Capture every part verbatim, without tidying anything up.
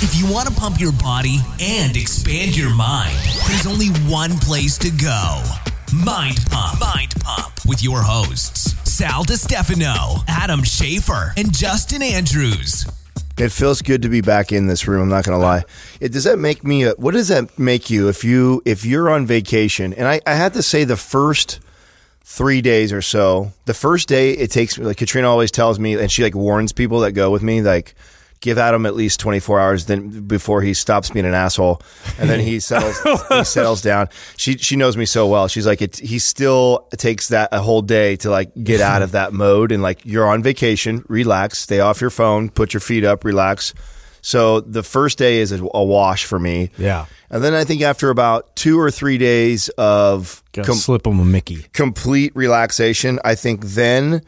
If you want to pump your body and expand your mind, there's only one place to go. Mind Pump. Mind Pump. With your hosts, Sal DiStefano, Adam Schaefer, and Justin Andrews. It feels good to be back in this room. I'm not going to lie. It, does that make me, a, what does that make you if, you if you're on vacation? And I, I had to say the first three days or so, the first day it takes me, like Katrina always tells me, and she like warns people that go with me, like, give Adam at least twenty-four hours then before he stops being an asshole. And then he settles he settles down. She she knows me so well. She's like, it, he still takes that a whole day to like get out of that mode. And like, you're on vacation, relax, stay off your phone, put your feet up, relax. So the first day is a, a wash for me. Yeah. And then I think after about two or three days of com- slip him a Mickey. Complete relaxation, I think then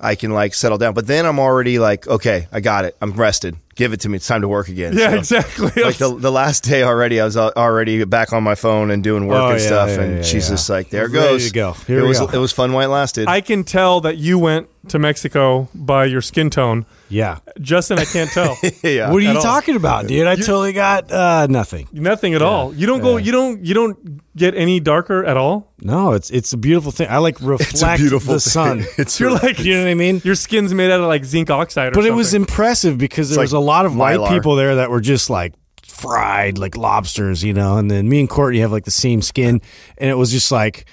I can like settle down, but then I'm already like, okay, I got it. I'm rested. Give it to me. It's time to work again. Yeah, so, exactly. Like the, the last day already, I was already back on my phone and doing work oh, and yeah, stuff. Yeah, and yeah, she's yeah. just like, there it goes. There you go. Here it we was, go. It was fun while it lasted. I can tell that you went to Mexico by your skin tone. Yeah. Justin, I can't tell. yeah, what are you talking all. about, dude? I you, totally got uh, nothing. Nothing at yeah. all. You don't yeah. go, you don't, you don't get any darker at all? No, it's it's a beautiful thing. I like reflect the thing. sun. It's You're like, you know what I mean? Your skin's made out of like zinc oxide or but something. But it was impressive because there it's was like, a lot of white Mylar. people there that were just like fried like lobsters, you know, and then me and Courtney have like the same skin, and it was just like,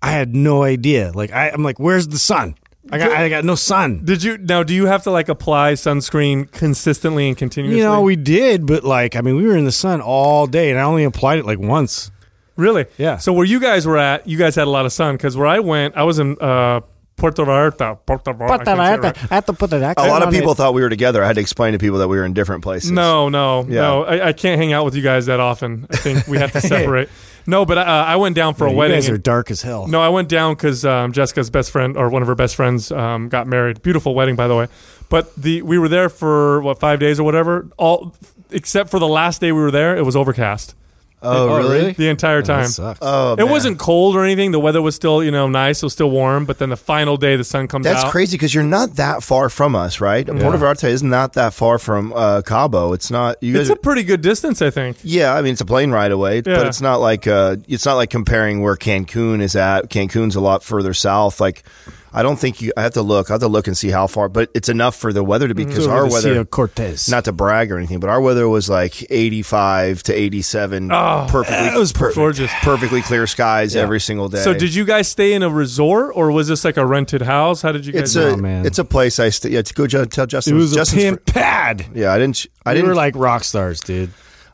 I had no idea. Like I, I'm like, where's the sun? I got, I got no sun. Did you now? Do you have to like apply sunscreen consistently and continuously? You know, we did, but like, I mean, we were in the sun all day, and I only applied it like once. Really? Yeah. So where you guys were at, you guys had a lot of sun, because where I went, I was in uh, Puerto Vallarta. Puerto Vallarta. I, right. I have to put an accent. A lot of people it. thought we were together. I had to explain to people that we were in different places. No, no, yeah. no. I, I can't hang out with you guys that often. I think we have to separate. No, but uh, I went down for yeah, a wedding. You guys are dark as hell. No, I went down because um, Jessica's best friend, or one of her best friends, um, got married. Beautiful wedding, by the way. But the we were there for, what, five days or whatever? All except for the last day we were there, it was overcast. Oh, it, really? The entire time. Oh, that sucks. Oh, it man. wasn't cold or anything. The weather was still, you know, nice. It was still warm. But then the final day, the sun comes That's out. That's crazy because you're not that far from us, right? Yeah. Puerto Vallarta is not that far from uh, Cabo. It's not. You it's guys, a pretty good distance, I think. Yeah, I mean, it's a plane ride away, yeah. but it's not like uh, it's not like comparing where Cancun is at. Cancun's a lot further south. Like, I don't think you. I have to look. I have to look and see how far. But it's enough for the weather to be because our weather. Cortez. Not to brag or anything, but our weather was like eighty-five to eighty-seven. Oh, perfectly. It was perfect. Gorgeous. Perfectly clear skies yeah. every single day. So, did you guys stay in a resort, or was this like a rented house? How did you guys? It's a, oh, man. It's a place I stayed. Yeah, to go tell Justin. It was Justin's a pimp fr- pad. Yeah, I didn't. I didn't. We were like rock stars, dude.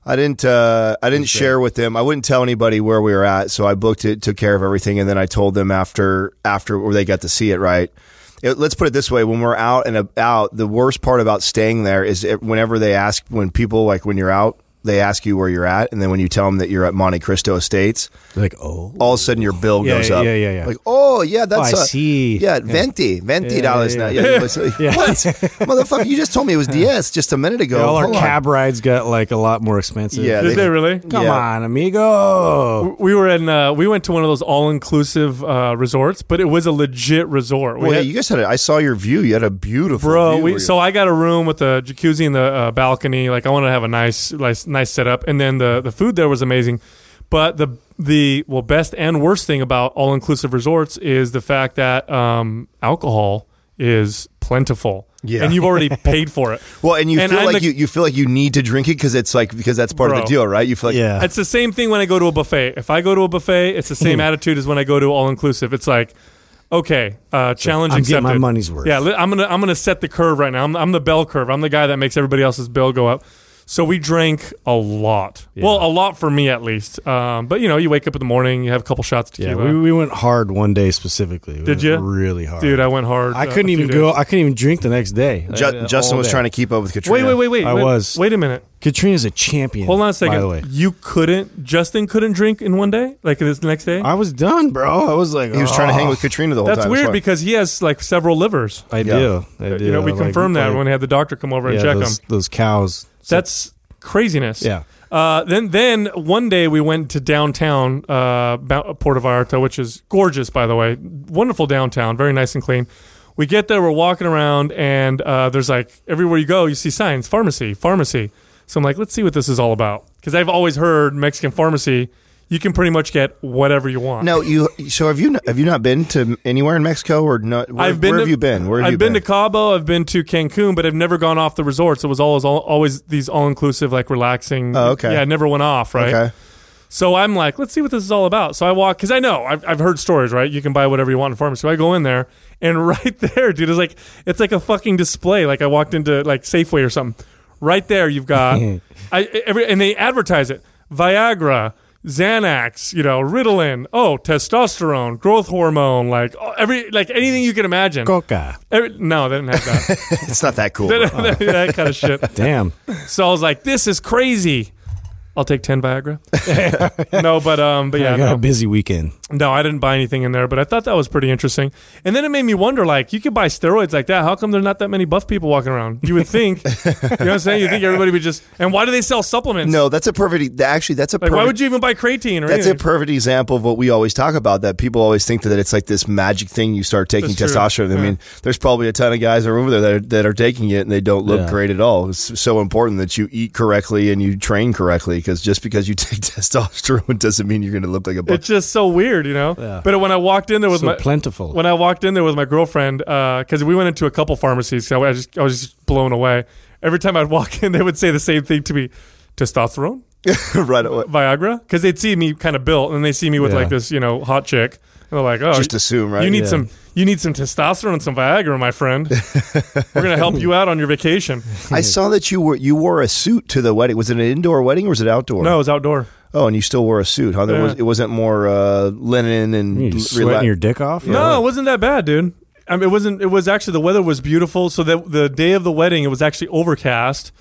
I didn't. Uh, I didn't share with them. I wouldn't tell anybody where we were at. So I booked it, took care of everything, and then I told them after after where they got to see it. Right. It, let's put it this way: when we're out and about, the worst part about staying there is it, whenever they ask, when people like when you're out, they ask you where you're at, and then when you tell them that you're at Monte Cristo Estates, they're like, oh, all of a sudden your bill yeah, goes yeah, up. Yeah, yeah, yeah. Like, oh, yeah, that's oh, I a, see. Yeah, twenty, twenty dollars yeah, yeah, yeah. now. Yeah, like, yeah. What, motherfucker? You just told me it was D S just a minute ago. Yeah, all Hold our on. cab rides got like a lot more expensive. Yeah, did they, they really? Come yeah. on, amigo. We were in. Uh, we went to one of those all-inclusive uh, resorts, but it was a legit resort. We well, had, yeah, you guys had. A, I saw your view. You had a beautiful bro. View we, so I got a room with a jacuzzi and the uh, balcony. Like I wanted to have a nice, like. Nice setup, and then the, the food there was amazing, but the the well best and worst thing about all inclusive resorts is the fact that um, alcohol is plentiful, yeah, and you've already paid for it. Well, and you and feel I'm like the, you, you feel like you need to drink it because it's like because that's part bro, of the deal, right? You feel like yeah. it's the same thing when I go to a buffet. If I go to a buffet, it's the same attitude as when I go to all inclusive. It's like. Okay, uh, challenge so I'm accepted. I'm getting my money's worth. Yeah, I'm gonna I'm gonna set the curve right now. I'm, I'm the bell curve. I'm the guy that makes everybody else's bill go up. So we drank a lot. Yeah. Well, a lot for me at least. Um, but, you know, you wake up in the morning, you have a couple shots of tequila. Yeah, we, we went hard one day specifically. We Did you? Really hard. Dude, I went hard. I uh, couldn't even go. I couldn't even drink the next day. Ju- Justin was day. trying to keep up with Katrina. Wait, wait, wait, wait. I wait, was. Wait a minute. Katrina's a champion. Hold on a second. By the way. You couldn't, Justin couldn't drink in one day? Like this next day? I was done, bro. I was like, he oh. was trying to hang with Katrina the whole That's time. That's weird because he has like several livers. I yeah. do. I do. You know, we like, confirmed like, that when we had the doctor come over yeah, and check those, them. Those cows. So. That's craziness. Yeah. Uh, then, then one day we went to downtown uh, Puerto Vallarta, which is gorgeous, by the way. Wonderful downtown, very nice and clean. We get there, we're walking around, and uh, there's like everywhere you go, you see signs: pharmacy, pharmacy. So I'm like, let's see what this is all about. Because I've always heard Mexican pharmacy, you can pretty much get whatever you want. No, you. So have you have you not been to anywhere in Mexico or not? Where, I've been where to, have you been? Where have I've you been, been to Cabo. I've been to Cancun, but I've never gone off the resorts. It was always always these all inclusive, like relaxing. Oh, okay. Yeah, I never went off. Right. Okay. So I'm like, let's see what this is all about. So I walk, because I know, I've, I've heard stories, right? You can buy whatever you want in pharmacy. So I go in there, and right there, dude, it's like it's like a fucking display. Like I walked into like Safeway or something. Right there, you've got, I every and they advertise it. Viagra, Xanax, you know, Ritalin, oh, testosterone, growth hormone, like every like anything you can imagine. Coca. Every, no, they didn't have that. It's not that cool. That, that, that kind of shit. Damn. So I was like, this is crazy. I'll take ten Viagra. no, but um, but yeah, I got no. a busy weekend. No, I didn't buy anything in there, but I thought that was pretty interesting. And then it made me wonder, like, you could buy steroids like that. How come there's not that many buff people walking around? You would think, you know what I'm saying? You think everybody would just. And why do they sell supplements? No, that's a perfect. Actually, that's a. Like, perfect, why would you even buy creatine? Or that's anything? A perfect example of what we always talk about. That people always think that it's like this magic thing. You start taking that's testosterone. True. I yeah. mean, there's probably a ton of guys over there that are, that are taking it and they don't look yeah. great at all. It's so important that you eat correctly and you train correctly. Because just because you take testosterone doesn't mean you're going to look like a butt. It's just so weird, you know? Yeah. But when I walked in there with so my... plentiful. When I walked in there with my girlfriend, because uh, we went into a couple pharmacies, so I, just, I was just blown away. Every time I'd walk in, they would say the same thing to me. Testosterone? Right away. Viagra? Because they'd see me kind of built, and they see me with yeah. like this, you know, hot chick. And they're like, oh... Just assume, right? You need yeah. some... You need some testosterone and some Viagra, my friend. We're going to help you out on your vacation. I saw that you were you wore a suit to the wedding. Was it an indoor wedding or was it outdoor? No, it was outdoor. Oh, and you still wore a suit, huh? There yeah. was, it wasn't more uh, linen and... You just sweating rela- your dick off? No, what? It wasn't that bad, dude. I mean, it wasn't. It was actually, the weather was beautiful. So the, the day of the wedding, it was actually overcast.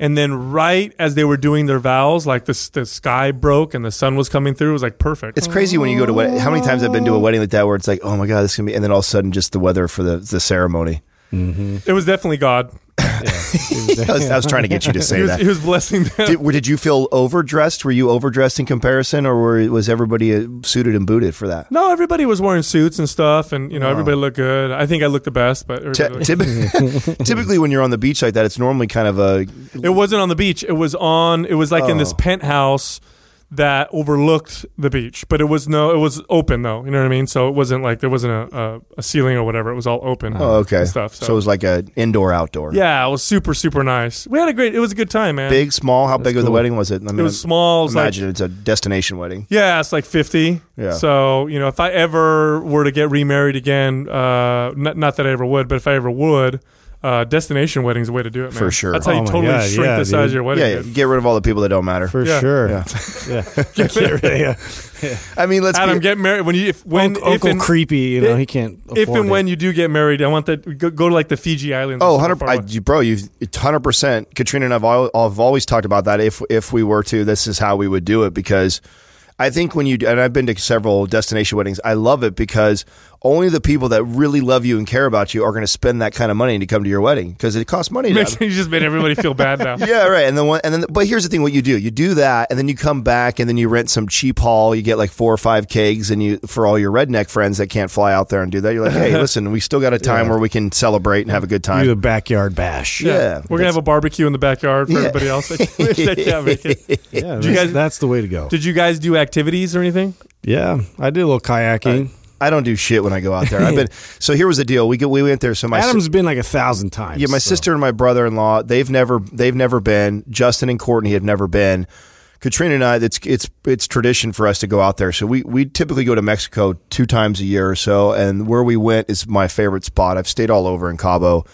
And then right as they were doing their vows, like the, the sky broke and the sun was coming through. It was like perfect. It's crazy when you go to wedding. How many times I've been to a wedding like that where it's like, oh my God, this is going to be. And then all of a sudden just the weather for the, the ceremony. Mm-hmm. It was definitely God. Yeah, was I, was, I was trying to get you to say he was, that. He was blessing them. Did, did you feel overdressed? Were you overdressed in comparison, or were, was everybody suited and booted for that? No, everybody was wearing suits and stuff, and you know, oh. everybody looked good. I think I looked the best, but T- typ- typically when you're on the beach like that, it's normally kind of a. It wasn't on the beach. It was on. It was like oh. in this penthouse that overlooked the beach, but it was no. It was open though. You know what I mean? So it wasn't like there wasn't a, a, a ceiling or whatever. It was all open. Oh, okay. And stuff. So. so it was like an indoor outdoor. Yeah, it was super super nice. We had a great. It was a good time, man. Big, small. How big cool. of the wedding was it? I mean, it was small. It was imagine like, it's a destination wedding. Yeah, it's like fifty. Yeah. So you know, if I ever were to get remarried again, uh, not not that I ever would, but if I ever would. Uh, destination wedding's the way to do it, man. For sure. That's how you oh totally God, shrink yeah, the size dude. Of your wedding. Yeah, yeah, get rid of all the people that don't matter. For yeah. sure. Yeah. yeah. Get rid of, yeah. yeah. I mean, let's Adam, be, get married. When you, if, when, Uncle, if Uncle and, Creepy, you know, it, he can't afford If and it. When you do get married, I want that, go, go to like the Fiji Islands. Oh, one hundred percent, I, bro, you've one hundred percent. Katrina and I have all, I've always talked about that. If, if we were to, this is how we would do it because... I think when you, and I've been to several destination weddings, I love it because only the people that really love you and care about you are going to spend that kind of money to come to your wedding because it costs money. To you just made everybody feel bad now. Yeah, right. And then, one, and then, but here's the thing, what you do, you do that and then you come back and then you rent some cheap haul, you get like four or five kegs and you, for all your redneck friends that can't fly out there and do that, you're like, hey, listen, we still got a time yeah. where we can celebrate and have a good time. Do a backyard bash. Yeah. yeah. We're going to have a barbecue in the backyard for yeah. everybody else. yeah, that's, you guys, that's the way to go. Did you guys do activities or anything? Yeah, I did a little kayaking. I, I don't do shit when I go out there. I've been so here was the deal. We go, we went there. So my Adam's si- been like a thousand times. Yeah, my so. sister and my brother-in-law, they've never they've never been. Justin and Courtney have never been. Katrina and I, it's it's it's tradition for us to go out there. So we we typically go to Mexico two times a year or so, and where we went is my favorite spot. I've stayed all over in Cabo,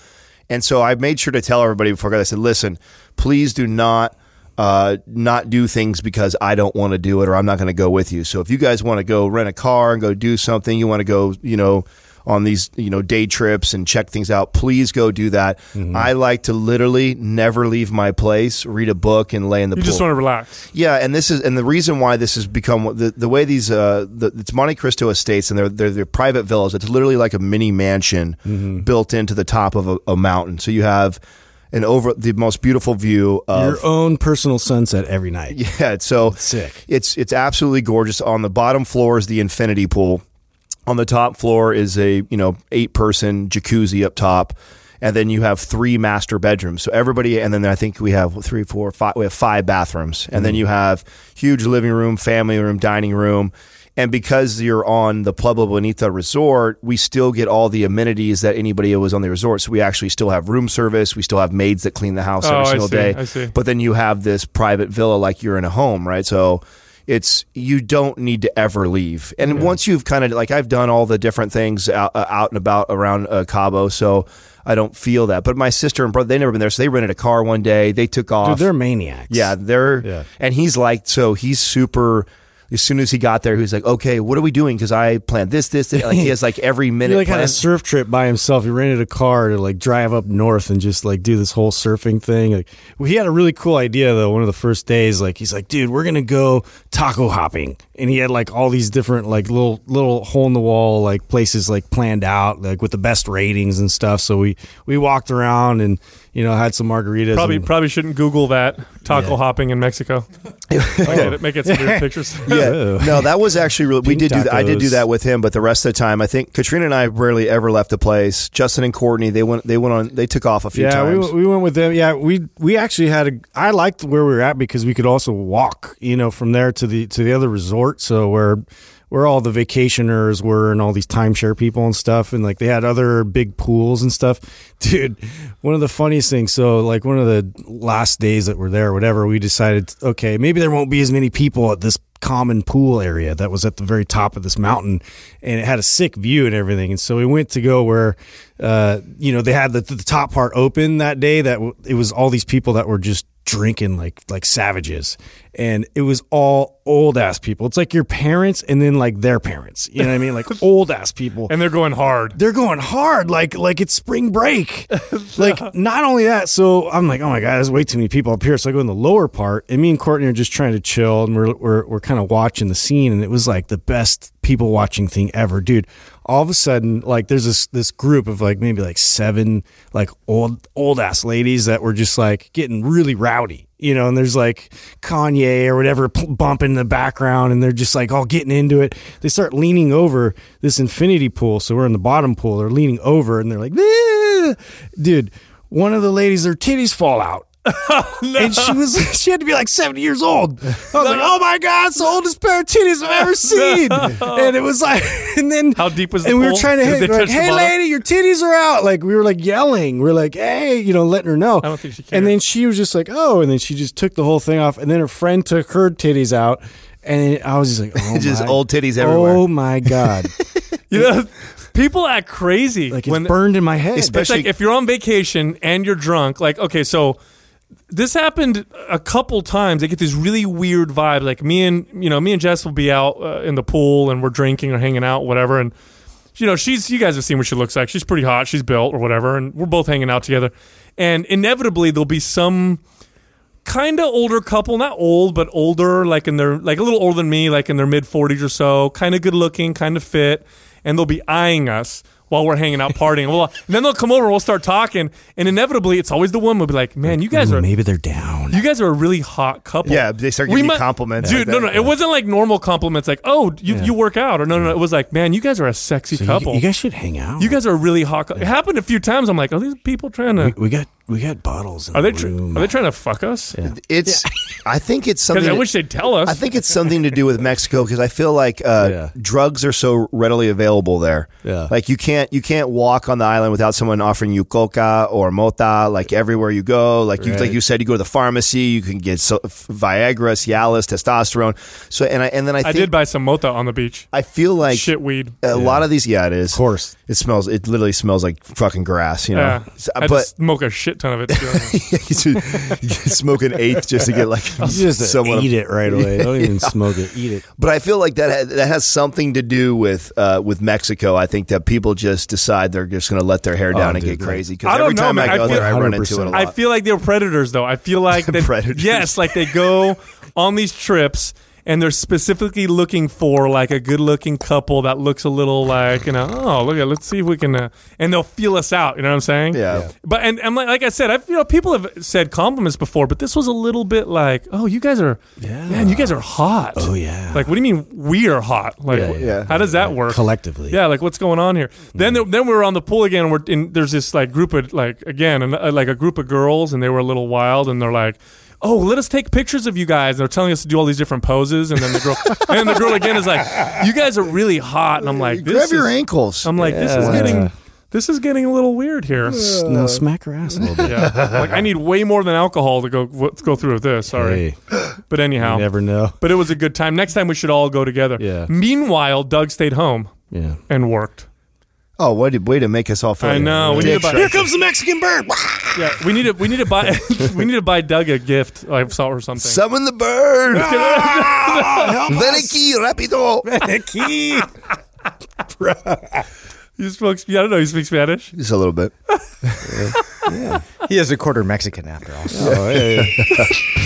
and so I made sure to tell everybody before I got. I said, listen, please do not. Uh, not do things because I don't want to do it or I'm not going to go with you. So if you guys want to go rent a car and go do something, you want to go, you know, on these, you know, day trips and check things out, please go do that. Mm-hmm. I like to literally never leave my place, read a book and lay in the you pool. You just want to relax. Yeah. And this is, and the reason why this has become the, the way these, uh, the, it's Monte Cristo Estates and they're, they're, they're private villas. It's literally like a mini mansion mm-hmm. built into the top of a, a mountain. So you have, and over the most beautiful view of your own personal sunset every night. Yeah, it's so it's sick. It's it's absolutely gorgeous. On the bottom floor is the infinity pool. On the top floor is a, you know, eight person jacuzzi up top. and then you have three master bedrooms. So everybody, and then I think we have three, four, five, we have five bathrooms. And mm-hmm. then you have huge living room, family room, dining room. And because you're on the Pueblo Bonita Resort, we still get all the amenities that anybody who was on the resort. So we actually still have room service. We still have maids that clean the house oh, every single I see, day. I see. But then you have this private villa like you're in a home, right? So it's, you don't need to ever leave. And yeah. once you've kind of, like, I've done all the different things out, out and about around uh, Cabo. So I don't feel that. But my sister and brother, they never been there. So they rented a car one day. They took off. Dude, they're maniacs. Yeah. They're, yeah. and he's like, so he's super. As soon as he got there, he was like, okay, what are we doing? Because I planned this, this, this. Like, he has like every minute. He like had a surf trip by himself. He rented a car to like drive up north and just like do this whole surfing thing. Like, well, he had a really cool idea, though. One of the first days, like he's like, dude, we're going to go taco hopping. And he had like all these different like little little hole in the wall like places like planned out like with the best ratings and stuff. So we, we walked around and, you know, had some margaritas. Probably and, probably shouldn't Google that, taco yeah. hopping in Mexico. It, make it some weird pictures. Yeah, no, that was actually really, we did tacos. do that. I did do that with him, but the rest of the time, I think Katrina and I rarely ever left the place. Justin and Courtney, they went, they went on, they took off a few yeah, times. Yeah, we, we went with them. Yeah, we we actually had a. I liked where we were at because we could also walk, you know, from there to the to the other resort. So where where all the vacationers were and all these timeshare people and stuff, and like they had other big pools and stuff. Dude, one of the funniest things, so like one of the last days that we're there or whatever, we decided, okay, maybe there won't be as many people at this common pool area that was at the very top of this mountain, and it had a sick view and everything. And so we went to go where, uh, you know, they had the, the top part open that day, that w- it was all these people that were just drinking like like savages, and it was all old ass people. It's like your parents and then like their parents, you know what I mean, like old ass people, and they're going hard they're going hard like like it's spring break. Like, not only that, so I'm like, oh my god, there's way too many people up here. So I go in the lower part, and me and Courtney are just trying to chill, and we're we're, we're kind of watching the scene, and it was like the best people watching thing ever, dude. All of a sudden, like there's this this group of like maybe like seven like old old ass ladies that were just like getting really rowdy, you know, and there's like Kanye or whatever p- bumping in the background, and they're just like all getting into it. They start leaning over this infinity pool, so we're in the bottom pool. They're leaning over, and they're like, ah! Dude, one of the ladies, their titties fall out. Oh, no. And she was she had to be like seventy years old. I was no. like, oh my god, it's the oldest pair of titties I've ever seen. No. And it was like, and then how deep was the and pool? We were trying to hit, like, hey lady, your titties are out. Like, we were like yelling, we we're like, hey, you know, letting her know. I don't think she cared. And then she was just like, oh, and then she just took the whole thing off, and then her friend took her titties out, and I was just like, oh my, just old titties everywhere. Oh my god. You know, people act crazy. Like, it's when, burned in my head. Especially like if you're on vacation and you're drunk, like, okay, so this happened a couple times. They get these really weird vibes. Like me and, you know, me and Jess will be out uh, in the pool, and we're drinking or hanging out, whatever. And, you know, she's, you guys have seen what she looks like. She's pretty hot. She's built or whatever. And we're both hanging out together. And inevitably there'll be some kind of older couple, not old, but older, like in their, like a little older than me, like in their mid forties or so, kind of good looking, kind of fit. And they'll be eyeing us while we're hanging out partying. We'll, and then they'll come over and we'll start talking, and inevitably it's always the woman will be like, man, you guys Ooh, are maybe they're down. You guys are a really hot couple. Yeah, they start giving you compliments. Dude, like no, no. It yeah. wasn't like normal compliments like, oh, you, yeah. you work out, or no, no, no. It was like, man, you guys are a sexy so couple. You, you guys should hang out. You guys are a really hot couple. Yeah. It happened a few times. I'm like, are these people trying to... We, we got... We got bottles in are the they room. Tr- are they trying to fuck us? Yeah. It's. Yeah. I think it's something. I wish they'd tell us. I think it's something to do with Mexico, because I feel like uh, yeah. drugs are so readily available there. Yeah. Like you can't you can't walk on the island without someone offering you coca or mota. Like everywhere you go, like right. you like you said, you go to the pharmacy, you can get so, Viagra, Cialis, testosterone. So and I and then I, think, I did buy some mota on the beach. I feel like shit weed. A yeah. lot of these, yeah, it is. Of course, it smells. It literally smells like fucking grass. You know, yeah. so, I but just smoke a shit ton of it. yeah, you, should, you should smoke an eighth just to get like just eat it right away. Don't even yeah. smoke it, eat it. But I feel like that has, that has something to do with uh, with Mexico. I think that people just decide they're just going to let their hair down oh, and dude, get crazy. Because every time know, I go I feel, there, I run into it a lot. I feel like they're predators, though. I feel like they, predators. Yes, like they go on these trips. and they're specifically looking for like a good-looking couple that looks a little like, you know, oh, look at, let's see if we can, uh, and they'll feel us out. You know what I'm saying? Yeah. yeah. But and, and like, like I said, I've, you know, people have said compliments before, but this was a little bit like, oh, you guys are, yeah, man, you guys are hot. Oh yeah. Like, what do you mean we are hot? Like, yeah, yeah. how does that yeah. work collectively? Yeah. Like, what's going on here? Mm-hmm. Then, there, then we were on the pool again, and we're in, there's this like group of like again, and uh, like a group of girls, and they were a little wild, and they're like, oh, let us take pictures of you guys. And they're telling us to do all these different poses. And then the girl and the girl again is like, you guys are really hot. And I'm like, this grab is, your ankles. I'm like, yeah. this is getting this is getting a little weird here. Uh, no, smack her ass a little bit. Yeah. Like, I need way more than alcohol to go go through with this. Sorry. Hey, but anyhow. You never know. But it was a good time. Next time we should all go together. Yeah. Meanwhile, Doug stayed home yeah. and worked. Oh, what a way to make us all feel. I know. We need to buy, here comes the Mexican bird. Yeah, we need to we need to buy we need to buy Doug a gift, I saw or something. Summon the bird. Ah, no. Ven aquí, rápido. Ven aquí. You spoke, I don't know, you speak Spanish? Just a little bit. yeah. Yeah. He is a quarter Mexican after all. So. Oh, yeah, yeah.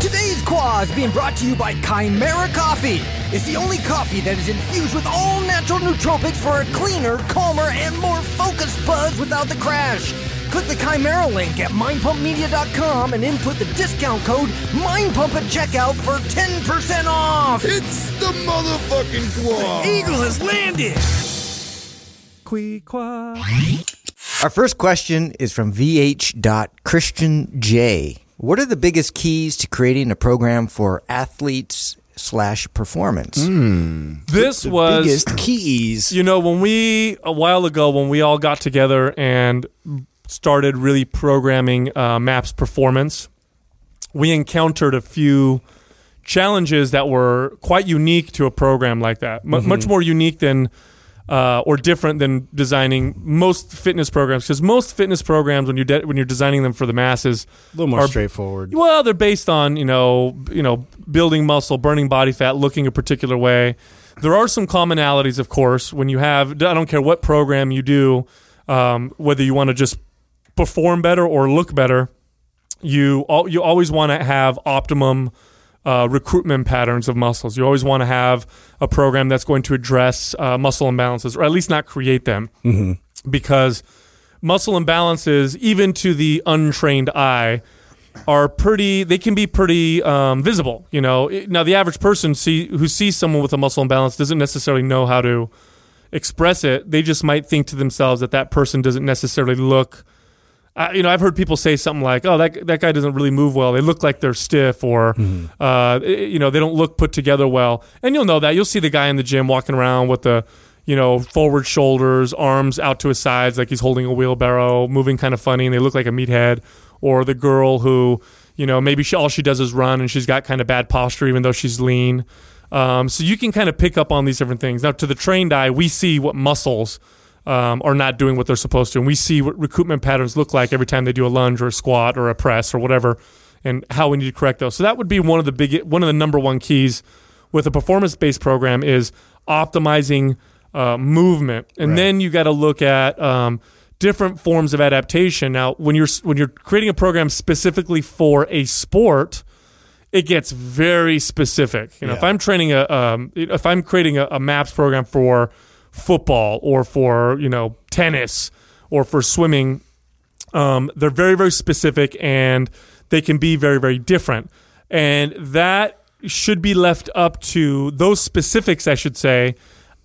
Today's Quaw is being brought to you by Chimera Coffee. It's the only coffee that is infused with all natural nootropics for a cleaner, calmer, and more focused buzz without the crash. Click the Chimera link at mind pump media dot com and input the discount code MindPump at checkout for ten percent off. It's the motherfucking Quaw. The eagle has landed. Quee-quaw. Our first question is from V H dot Christian J. What are the biggest keys to creating a program for athletes slash performance? Mm. This the, the was biggest keys. You know, when we a while ago when we all got together and started really programming uh, MAPS Performance, we encountered a few challenges that were quite unique to a program like that. M- mm-hmm. Much more unique than uh, or different than designing most fitness programs, because most fitness programs, when you de- when you're designing them for the masses, a little more are, straightforward. Well, they're based on you know you know building muscle, burning body fat, looking a particular way. There are some commonalities, of course, when you have. I don't care what program you do, um, whether you want to just perform better or look better, you al- you always want to have optimum Uh, recruitment patterns of muscles. You always want to have a program that's going to address uh, muscle imbalances, or at least not create them, mm-hmm. because muscle imbalances, even to the untrained eye, are pretty. They can be pretty um, visible. You know, it, now the average person see who sees someone with a muscle imbalance doesn't necessarily know how to express it. They just might think to themselves that that person doesn't necessarily look. Uh, you know, I've heard people say something like, "Oh, that that guy doesn't really move well. They look like they're stiff, or mm-hmm. uh, you know, they don't look put together well." And you'll know that. You'll see the guy in the gym walking around with the, you know, forward shoulders, arms out to his sides like he's holding a wheelbarrow, moving kind of funny, and they look like a meathead. Or the girl who, you know, maybe she, all she does is run, and she's got kind of bad posture, even though she's lean. Um, so you can kind of pick up on these different things. Now, to the trained eye, we see what muscles. Um, are not doing what they're supposed to. And we see what recruitment patterns look like every time they do a lunge or a squat or a press or whatever, and how we need to correct those. So that would be one of the big, one of the number one keys with a performance-based program is optimizing uh, movement. And right. then you got to look at um, different forms of adaptation. Now, when you're when you're creating a program specifically for a sport, it gets very specific. You know, yeah. if I'm training a, um, if I'm creating a, a MAPS program for football or for, you know, tennis or for swimming, um, they're very, very specific, and they can be very, very different. And that should be left up to those specifics, I should say.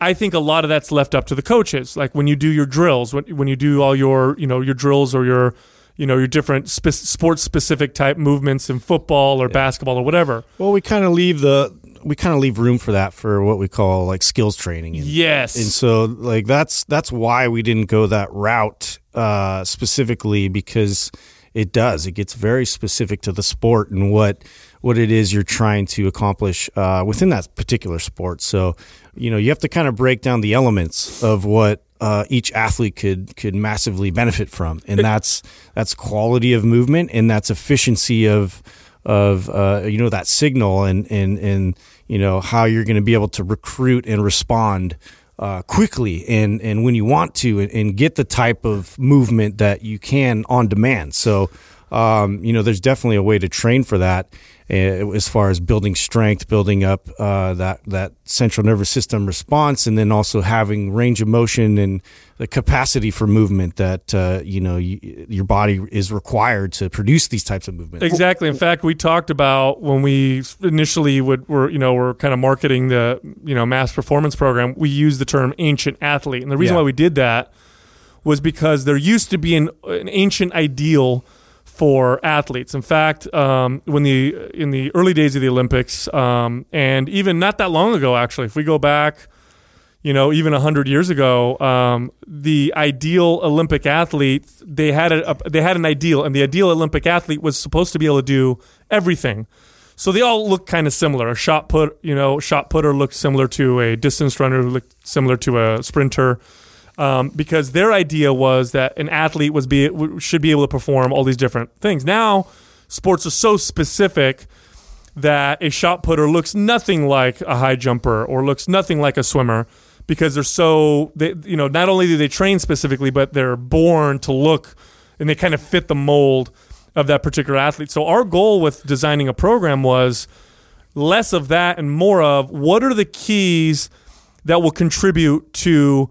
I think a lot of that's left up to the coaches. Like when you do your drills, when, when you do all your, you know, your drills or your, you know, your different sp- sports-specific type movements in football or yeah. basketball or whatever. Well, we kind of leave the... we kind of leave room for that for what we call like skills training. And, yes. And so like that's that's why we didn't go that route uh, specifically, because it does. It gets very specific to the sport and what what it is you're trying to accomplish uh, within that particular sport. So, you know, you have to kind of break down the elements of what uh, each athlete could could massively benefit from. And that's that's quality of movement, and that's efficiency of of, uh, you know, that signal and, and, and, you know, how you're going to be able to recruit and respond uh, quickly and, and when you want to, and, and get the type of movement that you can on demand. So, um, you know, there's definitely a way to train for that, uh, as far as building strength, building up uh, that, that central nervous system response, and then also having range of motion and the capacity for movement that, uh, you know, you, your body is required to produce these types of movements. Exactly. In fact, we talked about when we initially would, were, you know, we're kind of marketing the, you know, MAPS Performance program, we used the term ancient athlete. And the reason yeah. why we did that was because there used to be an, an ancient ideal for athletes. In fact, um, when the in the early days of the Olympics, um, and even not that long ago, actually, if we go back, you know, even a hundred years ago, um, the ideal Olympic athlete, they had a, a they had an ideal, and the ideal Olympic athlete was supposed to be able to do everything. So they all look kind of similar. A shot put, you know, shot putter looked similar to a distance runner, looked similar to a sprinter. Um, because their idea was that an athlete was be should be able to perform all these different things. Now, sports are so specific that a shot putter looks nothing like a high jumper or looks nothing like a swimmer, because they're so they, you know, not only do they train specifically, but they're born to look, and they kind of fit the mold of that particular athlete. So our goal with designing a program was less of that and more of what are the keys that will contribute to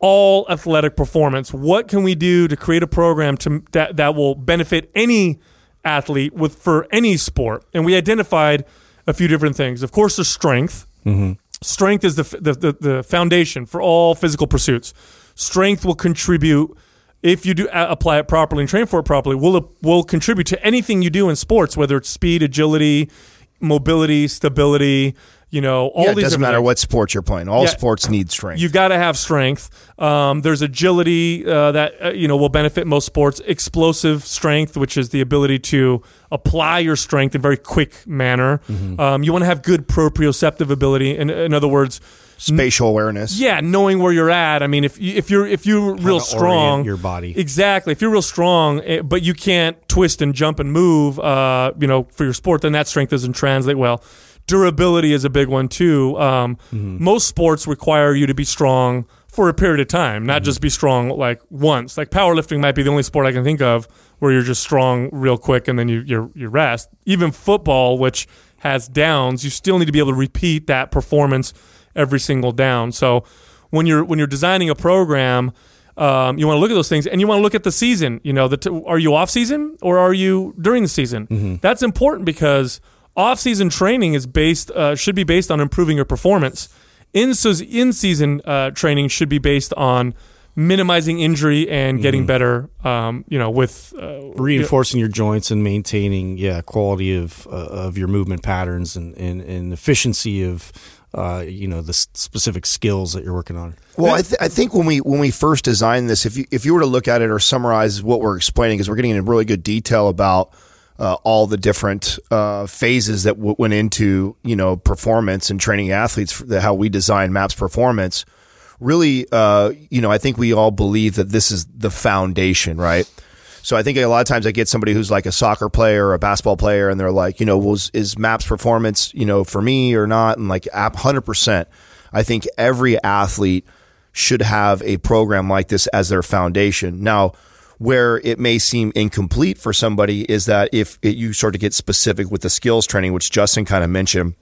all athletic performance. What can we do to create a program to, that that will benefit any athlete with for any sport? And we identified a few different things. Of course, there's strength. Mm-hmm. Strength is the the, the the foundation for all physical pursuits. Strength will contribute, if you do apply it properly and train for it properly, will will contribute to anything you do in sports, whether it's speed, agility, mobility, stability. You know, all yeah, these. It doesn't matter what sport you're playing. All yeah, sports need strength. You've got to have strength. Um, there's agility uh, that uh, you know will benefit most sports. Explosive strength, which is the ability to apply your strength in a very quick manner. Mm-hmm. Um, you want to have good proprioceptive ability. In, in other words, spatial awareness. Yeah, knowing where you're at. I mean, if you, if you're if you're How real to strong, orient your body. Exactly. If you're real strong, but you can't twist and jump and move, uh, you know, for your sport, then that strength doesn't translate well. Durability is a big one too. Um, mm-hmm. Most sports require you to be strong for a period of time, not mm-hmm. just be strong like once. Like powerlifting might be the only sport I can think of where you're just strong real quick and then you you, you rest. Even football, which has downs, you still need to be able to repeat that performance every single down. So when you're when you're designing a program, Um, you want to look at those things, and you want to look at the season. You know, the t- are you off season or are you during the season? Mm-hmm. That's important because off-season training is based uh, should be based on improving your performance. In so in-season uh, training should be based on minimizing injury and getting mm-hmm. better. Um, you know, with uh, reinforcing you know, your joints and maintaining yeah quality of uh, of your movement patterns and and, and efficiency of uh, you know the specific skills that you're working on. Well, I, th- I think when we when we first designed this, if you if you were to look at it or summarize what we're explaining, because we're getting into really good detail about. Uh, all the different uh, phases that w- went into, you know, performance and training athletes, for the, how we design MAPS Performance. Really, uh, you know, I think we all believe that this is the foundation, right? So I think a lot of times I get somebody who's like a soccer player or a basketball player, and they're like, you know, was well, is MAPS Performance, you know, for me or not? And like one hundred percent, I think every athlete should have a program like this as their foundation. Now, where it may seem incomplete for somebody is that if it, you sort of get specific with the skills training, which Justin kind of mentioned,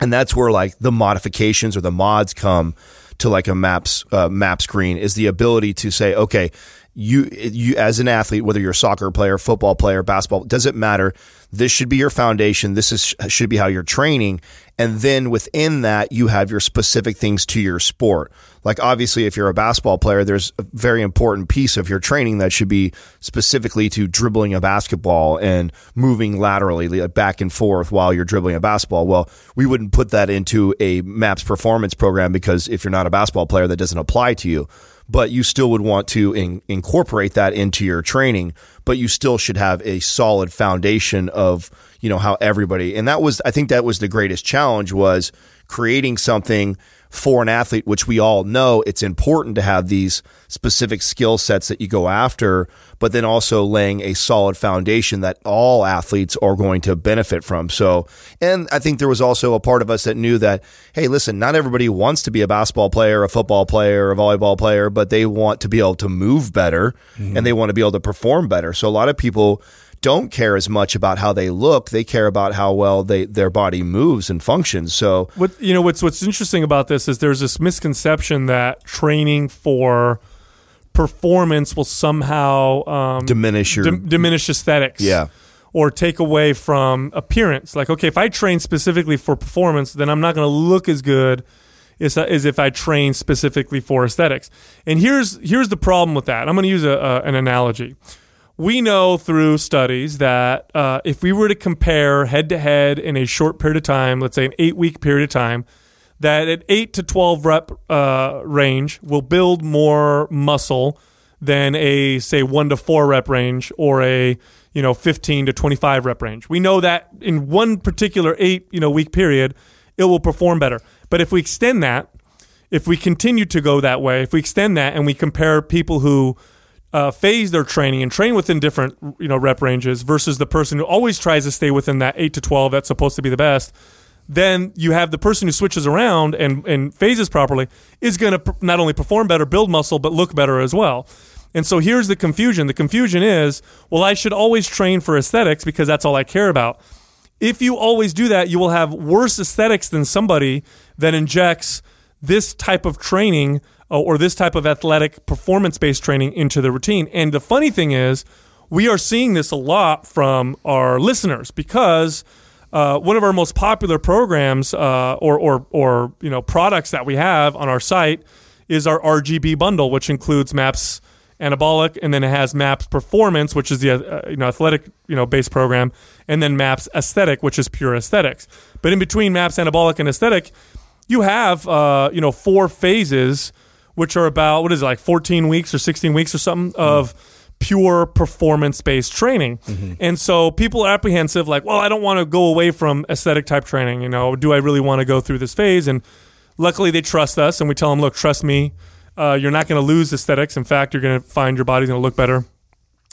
and that's where like the modifications or the mods come to like a MAPS uh, MAPS screen is the ability to say, okay, you you as an athlete, whether you're a soccer player, football player, basketball, doesn't matter. This should be your foundation. This is should be how you're training. And then within that, you have your specific things to your sport. Like obviously, if you're a basketball player, there's a very important piece of your training that should be specifically to dribbling a basketball and moving laterally like back and forth while you're dribbling a basketball. Well, we wouldn't put that into a MAPS Performance program because if you're not a basketball player, that doesn't apply to you. But you still would want to in- incorporate that into your training, but you still should have a solid foundation of, you know, how everybody, and that was, I think that was the greatest challenge was creating something for an athlete, which we all know it's important to have these specific skill sets that you go after, but then also laying a solid foundation that all athletes are going to benefit from. So, and I think there was also a part of us that knew that, hey, listen, not everybody wants to be a basketball player, a football player, a volleyball player, but they want to be able to move better mm-hmm. and they want to be able to perform better. So a lot of people don't care as much about how they look. They care about how well they, their body moves and functions. So what, you know, what's, what's interesting about this is there's this misconception that training for performance will somehow um, diminish your, d- diminish aesthetics yeah. or take away from appearance. Like, okay, if I train specifically for performance, then I'm not going to look as good as, as if I train specifically for aesthetics. And here's, here's the problem with that. I'm going to use a, a, an analogy. We know through studies that uh, if we were to compare head-to-head in a short period of time, let's say an eight-week period of time, that at eight to twelve rep uh, range will build more muscle than a, say, one to four rep range or a, you know, fifteen to twenty-five rep range. We know that in one particular eight, you know, week period, it will perform better. But if we extend that, if we continue to go that way, if we extend that and we compare people who – Uh, phase their training and train within different, you know, rep ranges versus the person who always tries to stay within that eight to twelve that's supposed to be the best, then you have the person who switches around and, and phases properly is going to pr- not only perform better, build muscle, but look better as well. And so here's the confusion. The confusion is, well, I should always train for aesthetics because that's all I care about. If you always do that, you will have worse aesthetics than somebody that injects this type of training or this type of athletic performance-based training into the routine. And the funny thing is, we are seeing this a lot from our listeners because uh, one of our most popular programs uh, or, or, or you know products that we have on our site is our R G B bundle, which includes MAPS Anabolic, and then it has MAPS Performance, which is the uh, you know athletic you know based program, and then MAPS Aesthetic, which is pure aesthetics. But in between MAPS Anabolic and Aesthetic, you have uh, you know four phases, which are about, what is it, like fourteen weeks or sixteen weeks or something of pure performance-based training. Mm-hmm. And so people are apprehensive, like, well, I don't want to go away from aesthetic-type training. You know, do I really want to go through this phase? And luckily they trust us, and we tell them, look, trust me, uh, you're not going to lose aesthetics. In fact, you're going to find your body's going to look better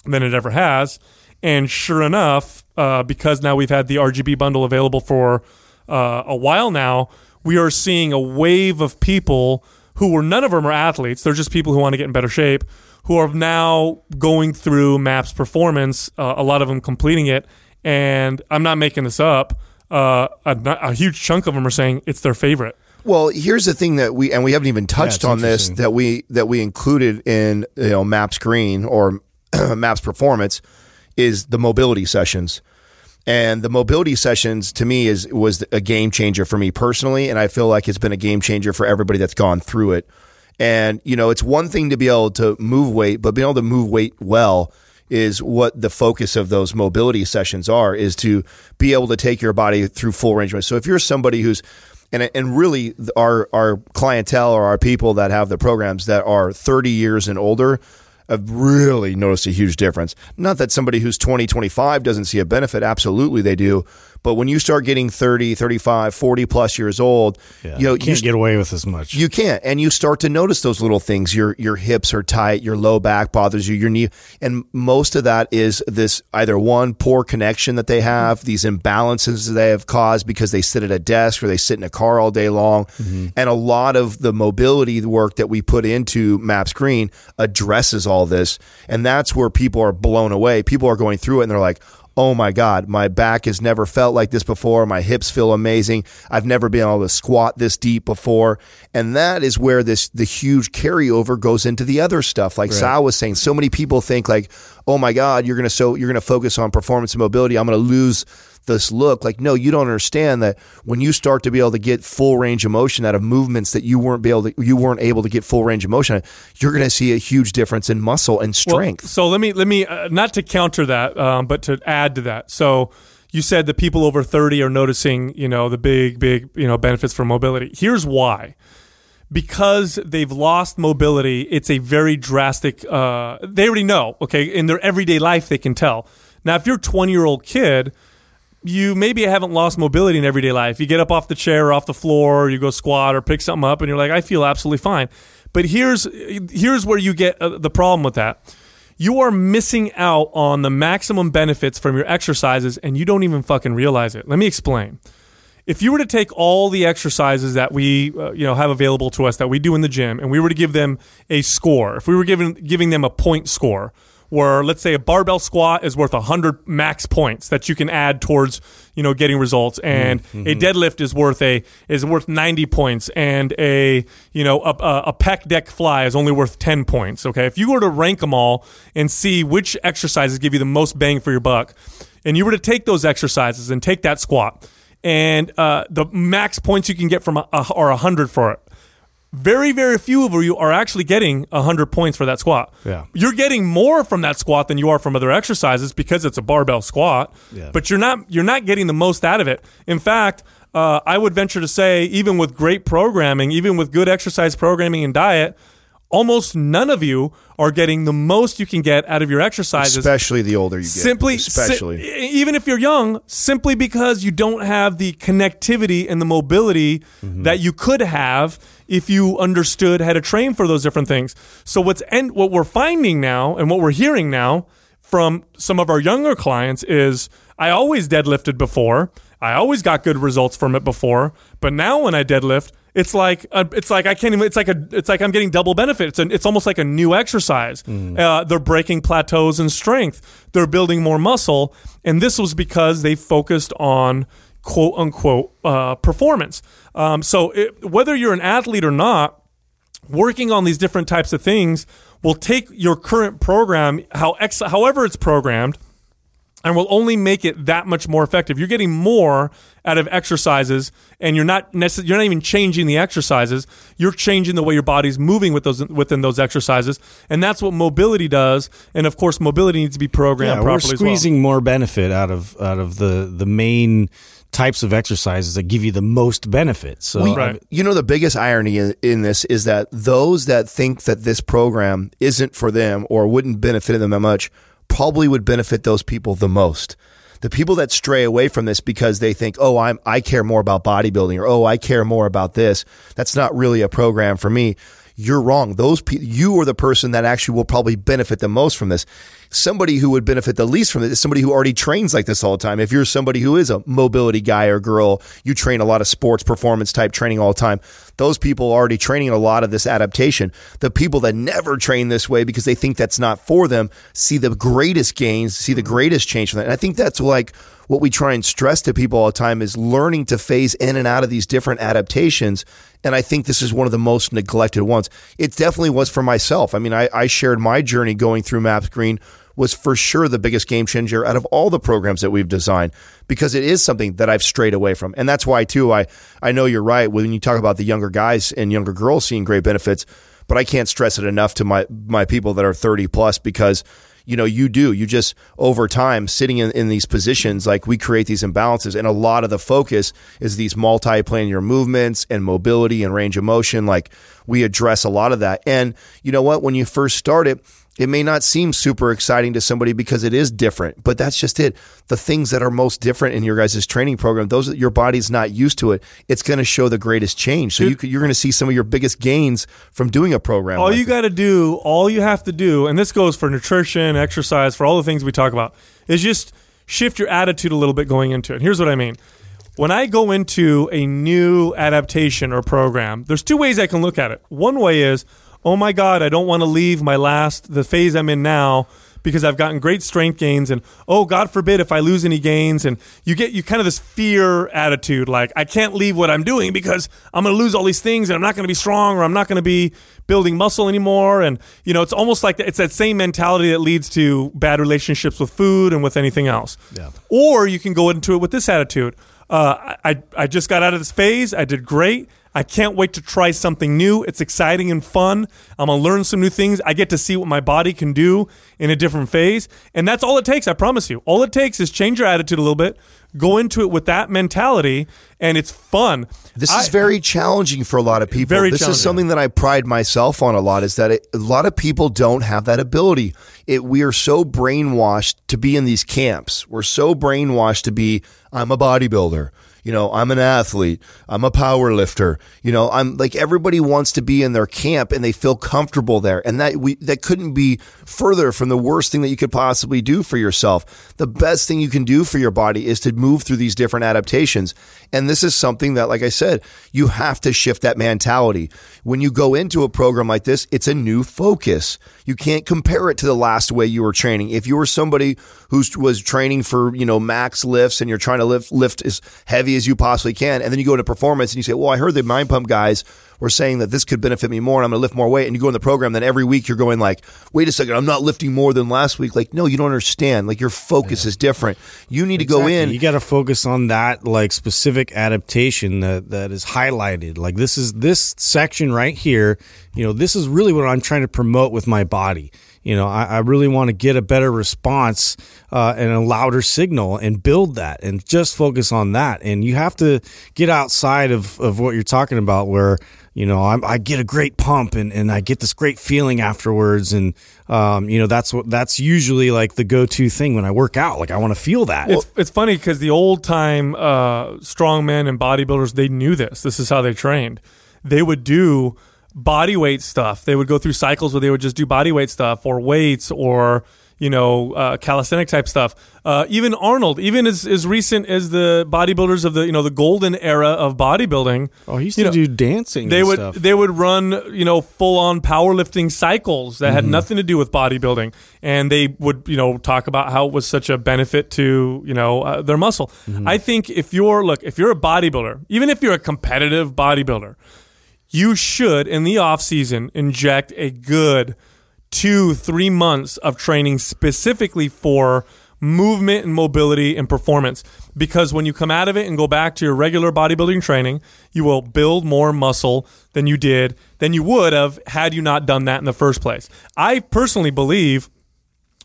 than it ever has. And sure enough, uh, because now we've had the R G B bundle available for uh, a while now, we are seeing a wave of people who were, none of them are athletes. They're just people who want to get in better shape, who are now going through MAPS Performance, uh, a lot of them completing it. And I'm not making this up. Uh, a, a huge chunk of them are saying it's their favorite. Well, here's the thing that we, and we haven't even touched yeah, on this, that we that we included in you know MAPS Green or MAPS Performance is the mobility sessions. And the mobility sessions, to me, is was a game changer for me personally, and I feel like it's been a game changer for everybody that's gone through it. And, you know, it's one thing to be able to move weight, but being able to move weight well is what the focus of those mobility sessions are, is to be able to take your body through full range of motion. So if you're somebody who's, and and really our, our clientele or our people that have the programs that are thirty years and older, I've really noticed a huge difference. Not that somebody who's twenty, twenty-five doesn't see a benefit. Absolutely they do. But when you start getting thirty, thirty-five, forty plus years old, yeah, you know, you can't you, get away with as much. You can't. And you start to notice those little things. Your your hips are tight, your low back bothers you, your knee. And most of that is this either one, poor connection that they have, these imbalances that they have caused because they sit at a desk or they sit in a car all day long. Mm-hmm. And a lot of the mobility work that we put into MAPS Green addresses all this. And that's where people are blown away. People are going through it and they're like, oh my God, my back has never felt like this before. My hips feel amazing. I've never been able to squat this deep before. And that is where this the huge carryover goes into the other stuff. Like right. Sal was saying, so many people think like, oh my God, you're gonna so you're gonna focus on performance and mobility. I'm gonna lose this look. Like, no, you don't understand that when you start to be able to get full range of motion out of movements that you weren't be able to, you weren't able to get full range of motion, you're going to see a huge difference in muscle and strength. Well, so let me let me uh, not to counter that, um, but to add to that. So you said the people over thirty are noticing, you know, the big big you know benefits from mobility. Here's why. Because they've lost mobility, it's a very drastic. Uh, they already know. Okay, in their everyday life, they can tell. Now, if you're a twenty year old kid, you maybe haven't lost mobility in everyday life. You get up off the chair or off the floor, or you go squat or pick something up, and you're like, I feel absolutely fine. But here's here's where you get uh, the problem with that. You are missing out on the maximum benefits from your exercises, and you don't even fucking realize it. Let me explain. If you were to take all the exercises that we uh, you know have available to us that we do in the gym, and we were to give them a score, if we were giving giving them a point score, where let's say a barbell squat is worth one hundred max points that you can add towards, you know, getting results, and mm-hmm. a deadlift is worth a is worth ninety points, and a you know a, a, a pec deck fly is only worth ten points. Okay, if you were to rank them all and see which exercises give you the most bang for your buck, and you were to take those exercises and take that squat, and uh, the max points you can get from a, a, are one hundred for it. Very, very few of you are actually getting one hundred points for that squat. Yeah. You're getting more from that squat than you are from other exercises because it's a barbell squat, yeah. but you're not you're not getting the most out of it. In fact, uh, I would venture to say even with great programming, even with good exercise programming and diet, almost none of you are getting the most you can get out of your exercises. Especially the older you get. Simply, especially. Si- even if you're young, simply because you don't have the connectivity and the mobility mm-hmm. that you could have if you understood how to train for those different things. So what's en- what we're finding now and what we're hearing now from some of our younger clients is, I always deadlifted before. I always got good results from it before. But now when I deadlift, It's like uh, it's like I can't even. It's like a. It's like I'm getting double benefit. It's an, It's almost like a new exercise. Mm. Uh, they're breaking plateaus in strength. They're building more muscle, and this was because they focused on quote unquote uh, performance. Um, so it, whether you're an athlete or not, working on these different types of things will take your current program, how ex- however it's programmed, and will only make it that much more effective. You're getting more out of exercises, and you're not necess- you're not even changing the exercises. You're changing the way your body's moving with those within those exercises, and that's what mobility does. And of course, mobility needs to be programmed yeah, properly. We're squeezing as well. more benefit out of out of the the main types of exercises that give you the most benefit. So, we, right. you know, the biggest irony in, in this is that those that think that this program isn't for them or wouldn't benefit them that much probably would benefit those people the most. The people that stray away from this because they think, oh, I'm, I care more about bodybuilding, or, oh, I care more about this. That's not really a program for me. You're wrong. Those pe- You are the person that actually will probably benefit the most from this. Somebody who would benefit the least from it is somebody who already trains like this all the time. If you're somebody who is a mobility guy or girl, you train a lot of sports performance type training all the time. Those people are already training a lot of this adaptation. The people that never train this way because they think that's not for them see the greatest gains, see the greatest change from that. And I think that's like what we try and stress to people all the time is learning to phase in and out of these different adaptations. And I think this is one of the most neglected ones. It definitely was for myself. I mean, I, I shared my journey going through MAPS Green was for sure the biggest game changer out of all the programs that we've designed, because it is something that I've strayed away from. And that's why, too, I, I know you're right when you talk about the younger guys and younger girls seeing great benefits, but I can't stress it enough to my, my people that are thirty plus, because you know, you do, you just over time sitting in, in these positions, like we create these imbalances. And a lot of the focus is these multi-planar movements and mobility and range of motion. Like we address a lot of that. And you know what, when you first start it, it may not seem super exciting to somebody because it is different, but that's just it. The things that are most different in your guys' training program, those that your body's not used to it, it's going to show the greatest change. So you could, you're going to see some of your biggest gains from doing a program. All like you got to do, all you have to do, and this goes for nutrition, exercise, for all the things we talk about, is just shift your attitude a little bit going into it. And here's what I mean. When I go into a new adaptation or program, there's two ways I can look at it. One way is, oh my God, I don't want to leave my last, the phase I'm in now, because I've gotten great strength gains, and oh, God forbid if I lose any gains. And you get you kind of this fear attitude, like I can't leave what I'm doing because I'm going to lose all these things, and I'm not going to be strong, or I'm not going to be building muscle anymore. And you know, it's almost like it's that same mentality that leads to bad relationships with food and with anything else. Yeah. Or you can go into it with this attitude. Uh, I I just got out of this phase. I did great. I can't wait to try something new. It's exciting and fun. I'm going to learn some new things. I get to see what my body can do in a different phase. And that's all it takes, I promise you. All it takes is change your attitude a little bit. go into it with that mentality, and it's fun. This I, is very challenging for a lot of people. Very this is something that I pride myself on a lot, is that it, a lot of people don't have that ability. It, we are so brainwashed to be in these camps. We're so brainwashed to be, I'm a bodybuilder. You know, I'm an athlete. I'm a power lifter. You know, I'm like, everybody wants to be in their camp and they feel comfortable there. And that we that couldn't be further from the worst thing that you could possibly do for yourself. The best thing you can do for your body is to move through these different adaptations. And this is something that, like I said, you have to shift that mentality. When you go into a program like this, it's a new focus. You can't compare it to the last way you were training. If you were somebody who was training for, you know, max lifts and you're trying to lift, lift as heavy as you possibly can, and then you go into performance and you say, well, I heard the Mind Pump guys were saying that this could benefit me more and I'm going to lift more weight, and you go in the program, then every week you're going like, wait a second, I'm not lifting more than last week. Like, no, you don't understand. Like, your focus yeah. is different. You need exactly. to go in. You got to focus on that, like, specific adaptation that, that is highlighted. Like, this is this section right here. You know, this is really what I'm trying to promote with my body. You know, I, I really want to get a better response uh, and a louder signal and build that and just focus on that. And you have to get outside of, of what you're talking about where, you know, I'm, I get a great pump and, and I get this great feeling afterwards. And, um, you know, that's what that's usually like the go-to thing when I work out. Like, I want to feel that. It's, it's funny because the old time uh, strongmen and bodybuilders, they knew this. This is how they trained. They would do body weight stuff. They would go through cycles where they would just do body weight stuff or weights or, you know, uh, calisthenic type stuff. Uh, even Arnold, even as, as recent as the bodybuilders of the, you know, the golden era of bodybuilding. Oh, he used to know, do dancing they and would, stuff. They would run, you know, full-on powerlifting cycles that mm-hmm. had nothing to do with bodybuilding. And they would, you know, talk about how it was such a benefit to, you know, uh, their muscle. Mm-hmm. I think if you're, look, if you're a bodybuilder, even if you're a competitive bodybuilder, you should, in the off-season, inject a good two, three months of training specifically for movement and mobility and performance. Because when you come out of it and go back to your regular bodybuilding training, you will build more muscle than you did, than you would have had you not done that in the first place. I personally believe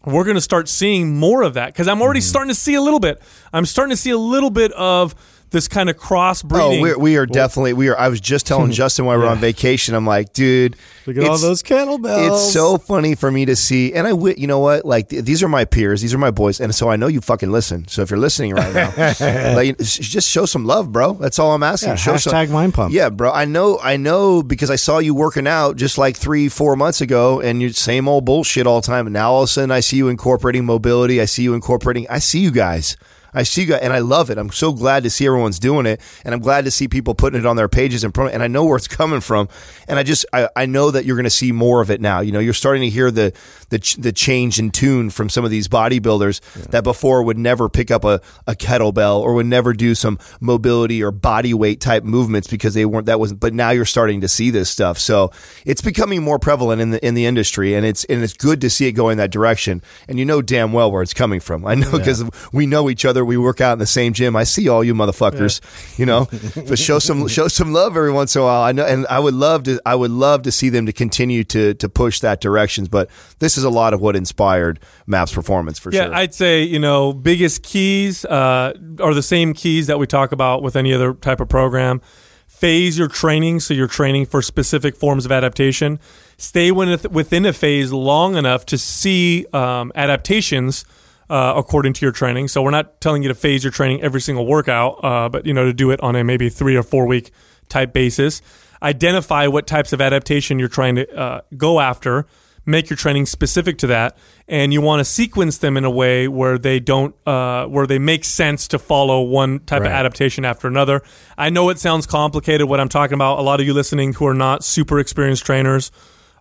we're going to start seeing more of that because I'm already mm-hmm. starting to see a little bit. I'm starting to see a little bit of this kind of crossbreeding. Oh, we're, we are definitely, we are. I was just telling Justin while we were yeah. on vacation, I'm like, dude, look at all those kettlebells. It's so funny for me to see. And I, w- you know what? Like, th- these are my peers. These are my boys. And so I know you fucking listen. So if you're listening right now, like, just show some love, bro. That's all I'm asking. Yeah, show hashtag some- Mind Pump. Yeah, bro. I know, I know because I saw you working out just like three, four months ago and you're same old bullshit all the time. And now all of a sudden I see you incorporating mobility. I see you incorporating, I see you guys. I see you, and I love it. I'm so glad to see everyone's doing it, and I'm glad to see people putting it on their pages and promoting. And I know where it's coming from, and I just I, I know that you're going to see more of it now. You know, you're starting to hear the the ch- the change in tune from some of these bodybuilders yeah. that before would never pick up a, a kettlebell or would never do some mobility or body weight type movements because they weren't that wasn't. But now you're starting to see this stuff, so it's becoming more prevalent in the in the industry, and it's and it's good to see it go in that direction. And you know damn well where it's coming from. I know because yeah. we know each other. We work out in the same gym. I see all you motherfuckers, yeah. you know. But show some show some love every once in a while. I know, and I would love to. I would love to see them to continue to to push that direction. But this is a lot of what inspired MAPS Performance for yeah, sure. Yeah, I'd say you know biggest keys uh, are the same keys that we talk about with any other type of program. Phase your training, so you're training for specific forms of adaptation. Stay within a phase long enough to see um, adaptations. Uh, according to your training. So we're not telling you to phase your training every single workout, uh, but, you know, to do it on a maybe three or four week type basis. Identify what types of adaptation you're trying to uh, go after, make your training specific to that. And you want to sequence them in a way where they don't, uh, where they make sense to follow one type right. of adaptation after another. I know it sounds complicated what I'm talking about. A lot of you listening who are not super experienced trainers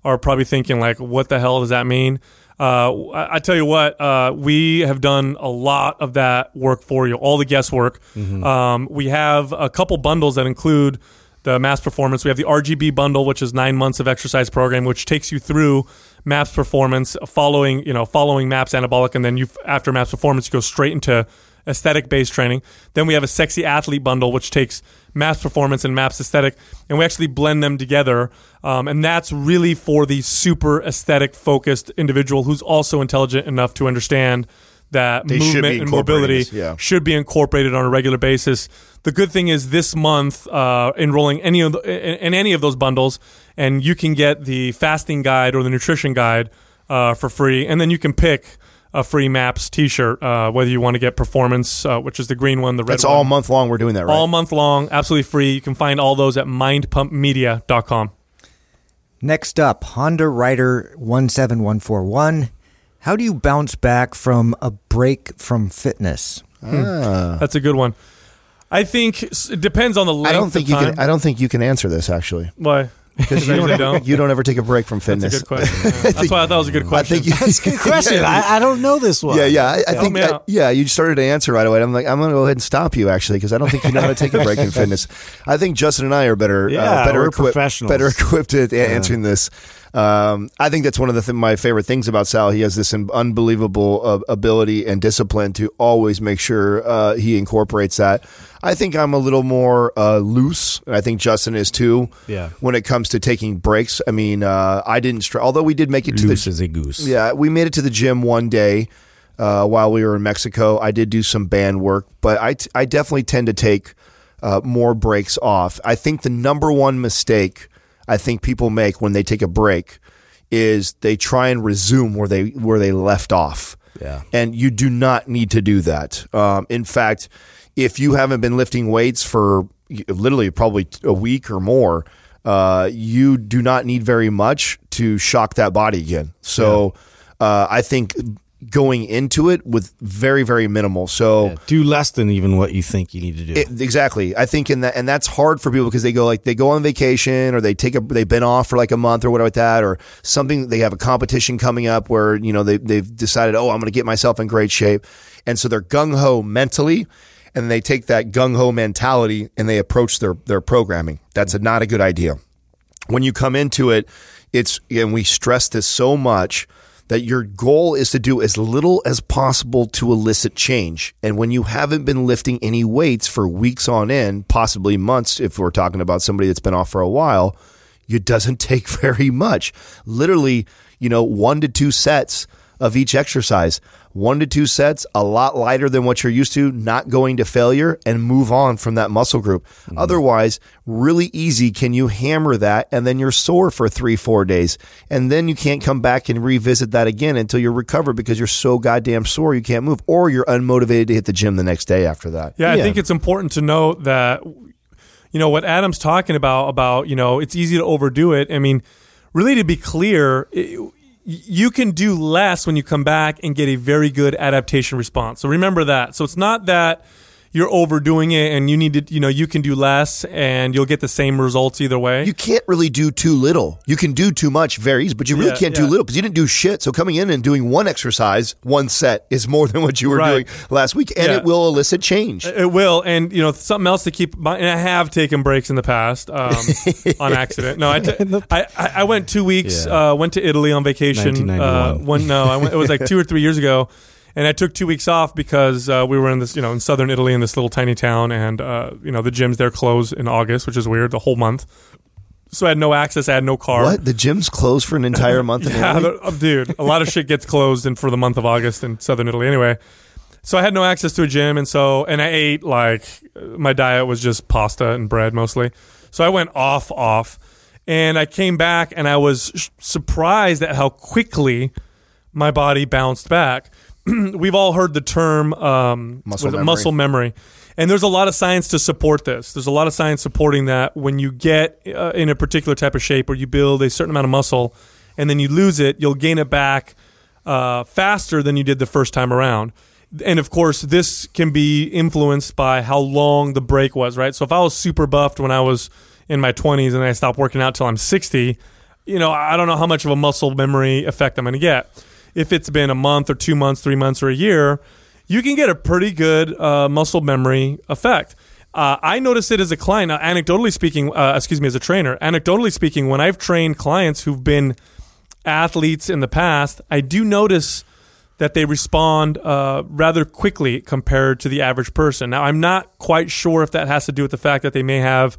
are probably thinking like, what the hell does that mean? Uh, I, I tell you what, uh, we have done a lot of that work for you, all the guesswork. Mm-hmm. Um, we have a couple bundles that include the MAPS Performance. We have the R G B bundle, which is nine months of exercise program, which takes you through MAPS Performance, following you know following MAPS Anabolic, and then you after MAPS Performance, you go straight into aesthetic-based training. Then we have a sexy athlete bundle, which takes MAPS Performance and MAPS Aesthetic, and we actually blend them together. Um, and that's really for the super aesthetic-focused individual who's also intelligent enough to understand that they movement and mobility yeah. should be incorporated on a regular basis. The good thing is this month, uh, enrolling any of the, in, in any of those bundles, and you can get the fasting guide or the nutrition guide uh, for free, and then you can pick a free MAPS t-shirt, uh, whether you want to get performance, uh, which is the green one, the red That's one. That's all month long we're doing that, right? All month long, absolutely free. You can find all those at mind pump media dot com. Next up, Honda Rider one seven one four one. How do you bounce back from a break from fitness? Ah. Hmm. That's a good one. I think it depends on the length I don't think of you time. Can, I don't think you can answer this, actually. Why? Because you, don't, you don't ever take a break from fitness. That's a good question. Yeah. That's think, why I thought it was a good question. I think you, that's a good question. Yeah. I, I don't know this one. Yeah, yeah. I, I think I, yeah. You started to answer right away. I'm like, I'm going to go ahead and stop you actually because I don't think you know how to take a break in fitness. I think Justin and I are better, yeah, uh, better equipped, better equipped at yeah. answering this. Um, I think that's one of the th- my favorite things about Sal. He has this unbelievable uh, ability and discipline to always make sure uh, he incorporates that. I think I'm a little more uh, loose, and I think Justin is too. Yeah. When it comes to taking breaks, I mean, uh, I didn't. Str- although we did make it to loose the, as a goose. Yeah, we made it to the gym one day uh, while we were in Mexico. I did do some band work, but I, t- I definitely tend to take uh, more breaks off. I think the number one mistake I think people make when they take a break is they try and resume where they where they left off. Yeah. And you do not need to do that. Um, in fact, if you haven't been lifting weights for literally probably a week or more, uh, you do not need very much to shock that body again. So yeah. uh, I think going into it with very, very minimal. So yeah, do less than even what you think you need to do. It, exactly. I think in that, and that's hard for people because they go like, they go on vacation or they take a, they've been off for like a month or whatever like that, or something. They have a competition coming up where, you know, they, they've decided, oh, I'm going to get myself in great shape. And so they're gung ho mentally, and they take that gung ho mentality and they approach their, their programming. That's a, not a good idea. When you come into it, it's, and we stress this so much, that your goal is to do as little as possible to elicit change. And when you haven't been lifting any weights for weeks on end, possibly months, if we're talking about somebody that's been off for a while, it doesn't take very much. Literally, you know, one to two sets of each exercise, one to two sets, a lot lighter than what you're used to, not going to failure, and move on from that muscle group. Mm-hmm. Otherwise, really easy can you hammer that, and then you're sore for three, four days, and then you can't come back and revisit that again until you're recovered because you're so goddamn sore you can't move, or you're unmotivated to hit the gym the next day after that. Yeah, yeah. I think it's important to note that, you know, what Adam's talking about, about, you know, it's easy to overdo it. I mean, really, to be clear, it, you can do less when you come back and get a very good adaptation response. So remember that. So it's not that you're overdoing it and you need to, you know, you can do less and you'll get the same results either way. You can't really do too little. You can do too much very easily, but you really yeah, can't yeah. do little because you didn't do shit. So coming in and doing one exercise, one set is more than what you were right. doing last week, and yeah. it will elicit change. It will. And, you know, something else to keep in mind, and I have taken breaks in the past um, on accident. No, I, t- I, I went two weeks, yeah. uh, went to Italy on vacation. Uh, one, no, I went, it was like two or three years ago. And I took two weeks off because uh, we were in this, you know, in southern Italy in this little tiny town, and uh, you know, the gyms there close in August, which is weird, the whole month. So I had no access. I had no car. What? The gyms closed for an entire month? yeah, in Italy? The, oh, dude, a lot of shit gets closed in for the month of August in southern Italy. Anyway, so I had no access to a gym, and so and I ate like my diet was just pasta and bread mostly. So I went off, off, and I came back, and I was sh- surprised at how quickly my body bounced back. We've all heard the term um, muscle, memory. muscle memory, and there's a lot of science to support this. There's a lot of science supporting that when you get uh, in a particular type of shape or you build a certain amount of muscle and then you lose it, you'll gain it back uh, faster than you did the first time around. And, of course, this can be influenced by how long the break was, right? So if I was super buffed when I was in my twenties and I stopped working out till I'm sixty, you know, I don't know how much of a muscle memory effect I'm going to get. If it's been a month or two months, three months or a year, you can get a pretty good uh, muscle memory effect. Uh, I notice it as a client, uh, anecdotally speaking, uh, excuse me, as a trainer, anecdotally speaking, when I've trained clients who've been athletes in the past, I do notice that they respond uh, rather quickly compared to the average person. Now, I'm not quite sure if that has to do with the fact that they may have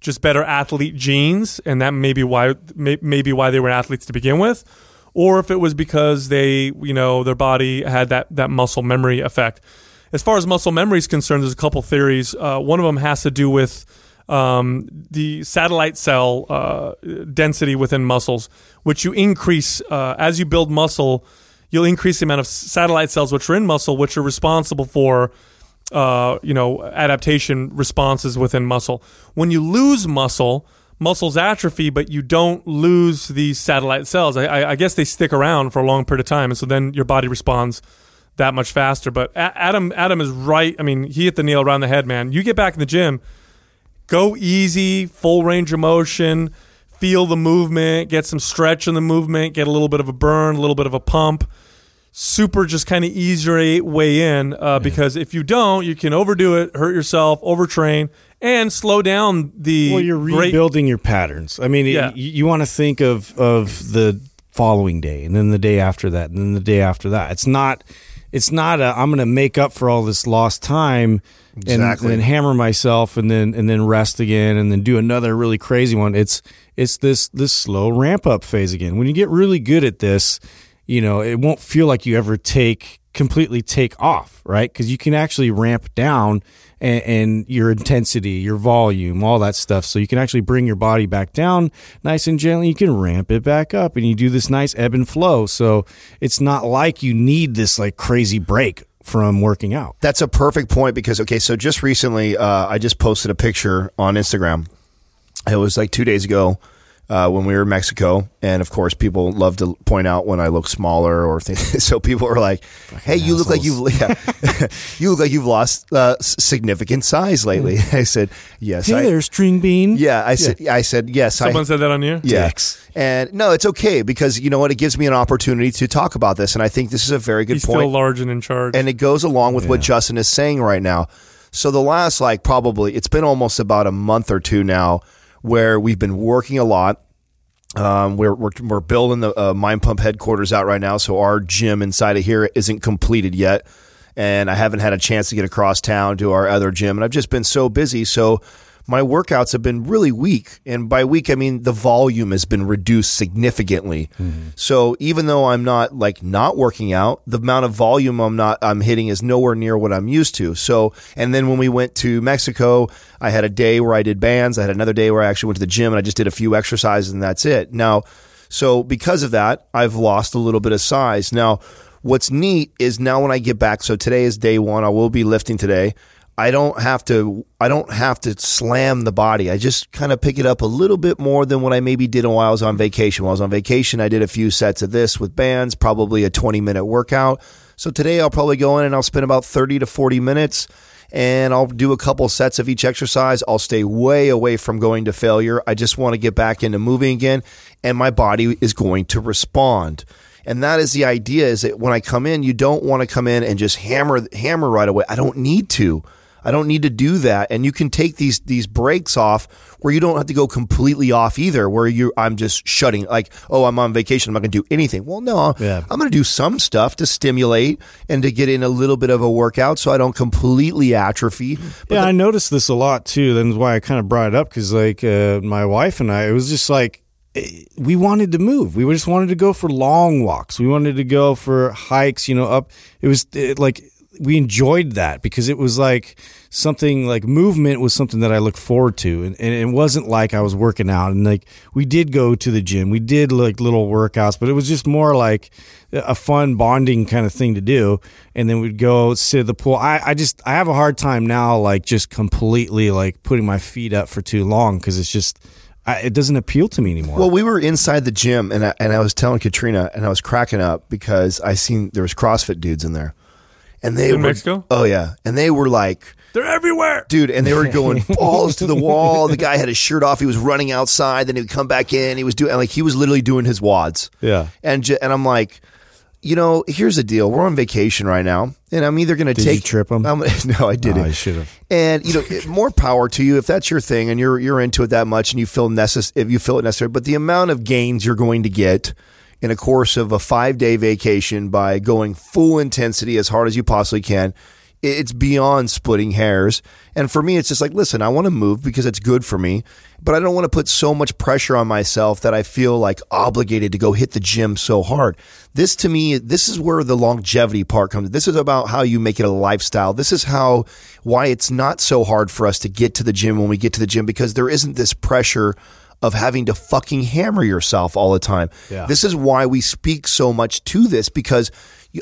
just better athlete genes, and that may be why, may, may be why they were athletes to begin with. or if it was because they, you know, their body had that, that muscle memory effect. As far as muscle memory is concerned, there's a couple theories. Uh, one of them has to do with um, the satellite cell uh, density within muscles, which you increase uh, as you build muscle. You'll increase the amount of satellite cells which are in muscle, which are responsible for uh, you know, adaptation responses within muscle. When you lose muscle, muscles atrophy, but you don't lose these satellite cells. I, I, I guess they stick around for a long period of time, and so then your body responds that much faster. But Adam, Adam is right. I mean, he hit the nail around the head, man. You get back in the gym, go easy, full range of motion, feel the movement, get some stretch in the movement, get a little bit of a burn, a little bit of a pump. Super just kind of easier way in, uh, because if you don't, you can overdo it, hurt yourself, overtrain, and slow down the... Well, you're rebuilding great- your patterns. I mean, yeah. it, you, you want to think of, of the following day, and then the day after that, and then the day after that. It's not... It's not a, I'm going to make up for all this lost time and, exactly. and hammer myself and then and then rest again and then do another really crazy one. It's it's this this slow ramp up phase again. When you get really good at this, you know, it won't feel like you ever take completely take off, right? Because you can actually ramp down and, and your intensity, your volume, all that stuff. So you can actually bring your body back down nice and gently. You can ramp it back up, and you do this nice ebb and flow. So it's not like you need this like crazy break from working out. That's a perfect point because, okay, so just recently uh, I just posted a picture on Instagram. It was like two days ago. Uh, when we were in Mexico, and of course, people love to point out when I look smaller or things. So people are like, "Hey, Fucking you assholes. Look like you've yeah, you look like you've lost uh, significant size lately." I said, "Yes." Hey, I, there, string bean. Yeah, I yeah. said. I said yes. Someone I, said that on you. Yeah, Dicks. And no, it's okay because you know what? It gives me an opportunity to talk about this, and I think this is a very good He's point. Still large and in charge, and it goes along with yeah. what Justin is saying right now. So the last, like, probably it's been almost about a month or two now, where we've been working a lot. Um, we're, we're we're building the uh, Mind Pump headquarters out right now, so our gym inside of here isn't completed yet, and I haven't had a chance to get across town to our other gym, and I've just been so busy, so my workouts have been really weak, and by weak, I mean the volume has been reduced significantly. Mm-hmm. So even though I'm not like not working out, the amount of volume I'm not I'm hitting is nowhere near what I'm used to. So, and then when we went to Mexico, I had a day where I did bands. I had another day where I actually went to the gym and I just did a few exercises and that's it. Now, so because of that, I've lost a little bit of size. Now, what's neat is now when I get back, so today is day one, I will be lifting today. I don't have to I don't have to slam the body. I just kind of pick it up a little bit more than what I maybe did while I was on vacation. While I was on vacation, I did a few sets of this with bands, probably a twenty-minute workout. So today I'll probably go in and I'll spend about thirty to forty minutes, and I'll do a couple sets of each exercise. I'll stay way away from going to failure. I just want to get back into moving again, and my body is going to respond. And that is the idea, is that when I come in, you don't want to come in and just hammer hammer right away. I don't need to. I don't need to do that. And you can take these these breaks off where you don't have to go completely off either, where you I'm just shutting, like, oh, I'm on vacation, I'm not going to do anything. Well, no, yeah. I'm going to do some stuff to stimulate and to get in a little bit of a workout so I don't completely atrophy. But yeah, the- I noticed this a lot too. That's why I kind of brought it up because, like, uh, my wife and I, it was just like, we wanted to move. We just wanted to go for long walks. We wanted to go for hikes, you know, up. It was it, like... we enjoyed that because it was like something like movement was something that I looked forward to. And, and it wasn't like I was working out, and like we did go to the gym. We did like little workouts, but it was just more like a fun bonding kind of thing to do. And then we'd go sit at the pool. I, I just, I have a hard time now, like just completely like putting my feet up for too long. Cause it's just, I, it doesn't appeal to me anymore. Well, we were inside the gym and I, and I was telling Katrina, and I was cracking up because I seen there was CrossFit dudes in there. And they in were, Mexico? Oh, yeah. And they were like... they're everywhere! Dude, and they were going balls to the wall. The guy had his shirt off. He was running outside. Then he would come back in. He was doing... like, he was literally doing his wads. Yeah. And j- and I'm like, you know, here's the deal. We're on vacation right now, and I'm either going to take... Did you trip him? I'm, no, I didn't. Oh, I should have. And, you know, more power to you if that's your thing, and you're you're into it that much, and you feel necess- if you feel it necessary. But the amount of gains you're going to get... in a course of a five-day vacation by going full intensity as hard as you possibly can It's beyond splitting hairs. And for me, it's just like, listen, I want to move because it's good for me, but I don't want to put so much pressure on myself that I feel like obligated to go hit the gym so hard. This to me, this is where the longevity part comes. This is about how you make it a lifestyle. This is how, why it's not so hard for us to get to the gym when we get to the gym, because there isn't this pressure of having to fucking hammer yourself all the time. Yeah. This is why we speak so much to this, because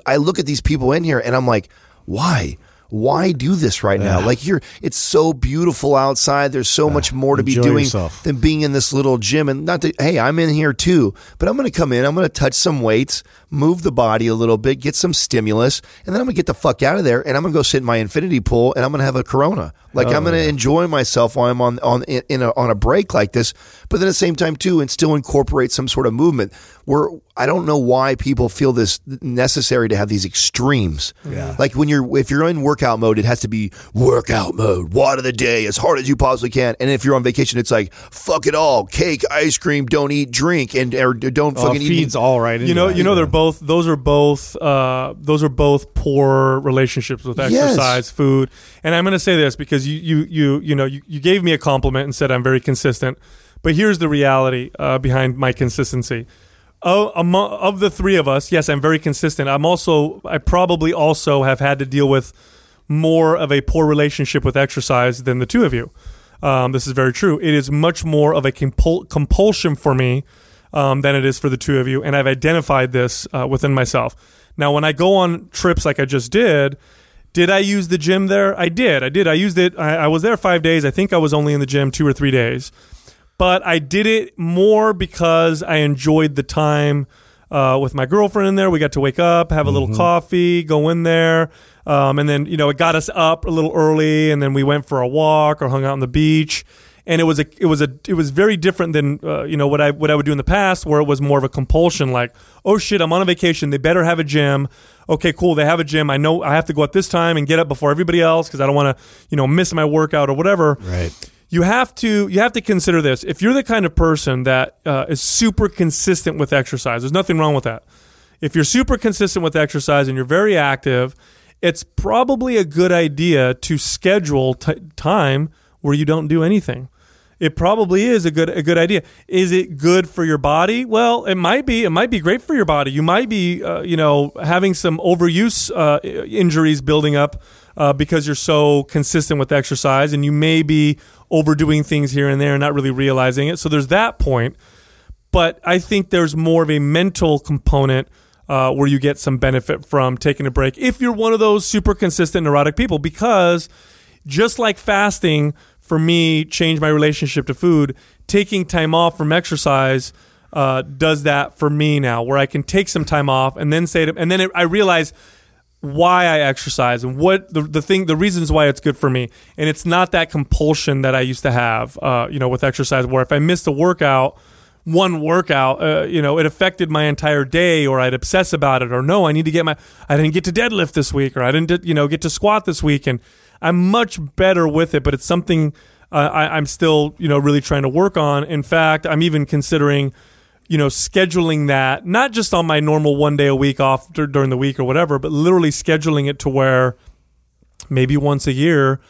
I look at these people in here and I'm like, why? Why do this right now? Yeah. Like you're, it's so beautiful outside. There's so yeah. much more to Enjoy be doing yourself. Than being in this little gym. And not that, hey, I'm in here too, but I'm going to come in, I'm going to touch some weights, move the body a little bit, get some stimulus, and then I'm going to get the fuck out of there, and I'm going to go sit in my infinity pool, and I'm going to have a Corona. Like oh, I'm going to yeah. enjoy myself while I'm on on in a, on a break like this. But then at the same time too, and still incorporate some sort of movement. Where I don't know why people feel this necessary to have these extremes. Yeah. Like when you're if you're in workout mode, it has to be workout mode, water the day as hard as you possibly can. And if you're on vacation, it's like fuck it all, cake, ice cream, don't eat, drink, and or don't fucking uh, feeds eat. Feeds all right. You know, that. you know, they're both. Those are both. Uh, those are both poor relationships with exercise, yes. food, and I'm going to say this because. You you you you know you, you gave me a compliment and said I'm very consistent, but here's the reality uh, behind my consistency. Oh, among, of the three of us, yes, I'm very consistent. I'm also I probably also have had to deal with more of a poor relationship with exercise than the two of you. Um, this is very true. It is much more of a compul- compulsion for me um, than it is for the two of you, and I've identified this uh, within myself. Now, when I go on trips like I just did. Did I use the gym there? I did. I did. I used it. I, I was there five days. I think I was only in the gym two or three days. But I did it more because I enjoyed the time uh, with my girlfriend in there. We got to wake up, have a little mm-hmm. coffee, go in there. Um, and then, you know, it got us up a little early. And then we went for a walk or hung out on the beach. And it was a, it was a, it was very different than uh, you know what I what I would do in the past, where it was more of a compulsion, like oh shit, I'm on a vacation, they better have a gym. Okay, cool, they have a gym. I know I have to go at this time and get up before everybody else because I don't want to you know miss my workout or whatever. Right. You have to you have to consider this. If you're the kind of person that uh, is super consistent with exercise, there's nothing wrong with that. If you're super consistent with exercise and you're very active, it's probably a good idea to schedule t- time where you don't do anything. It probably is a good a good idea. Is it good for your body? Well, it might be. It might be great for your body. You might be, uh, you know, having some overuse uh, injuries building up uh, because you're so consistent with exercise, and you may be overdoing things here and there and not really realizing it. So there's that point. But I think there's more of a mental component uh, where you get some benefit from taking a break if you're one of those super consistent neurotic people, because just like fasting. For me, change my relationship to food. Taking time off from exercise uh, does that for me now, where I can take some time off and then say, to, and then it, I realize why I exercise and what the the thing, the reasons why it's good for me. And it's not that compulsion that I used to have, uh, you know, with exercise, where if I missed a workout, one workout, uh, you know, it affected my entire day, or I'd obsess about it, or no, I need to get my, I didn't get to deadlift this week, or I didn't, you know, get to squat this week, and. I'm much better with it, but it's something uh, I, I'm still, you know, really trying to work on. In fact, I'm even considering, you know, scheduling that, not just on my normal one day a week off d- during the week or whatever, but literally scheduling it to where maybe once a year,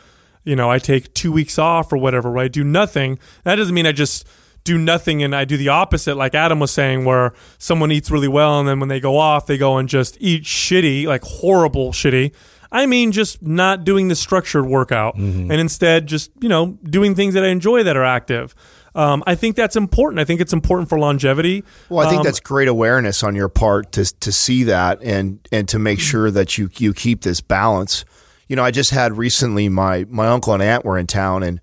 you know, I take two weeks off or whatever, where I do nothing. That doesn't mean I just do nothing and I do the opposite, like Adam was saying, where someone eats really well and then when they go off, they go and just eat shitty, like horrible shitty. I mean, just not doing the structured workout mm-hmm. and instead just, you know, doing things that I enjoy that are active. Um, I think that's important. I think it's important for longevity. Well, I think um, that's great awareness on your part to to see that and and to make sure that you, you keep this balance. You know, I just had recently my, my uncle and aunt were in town, and,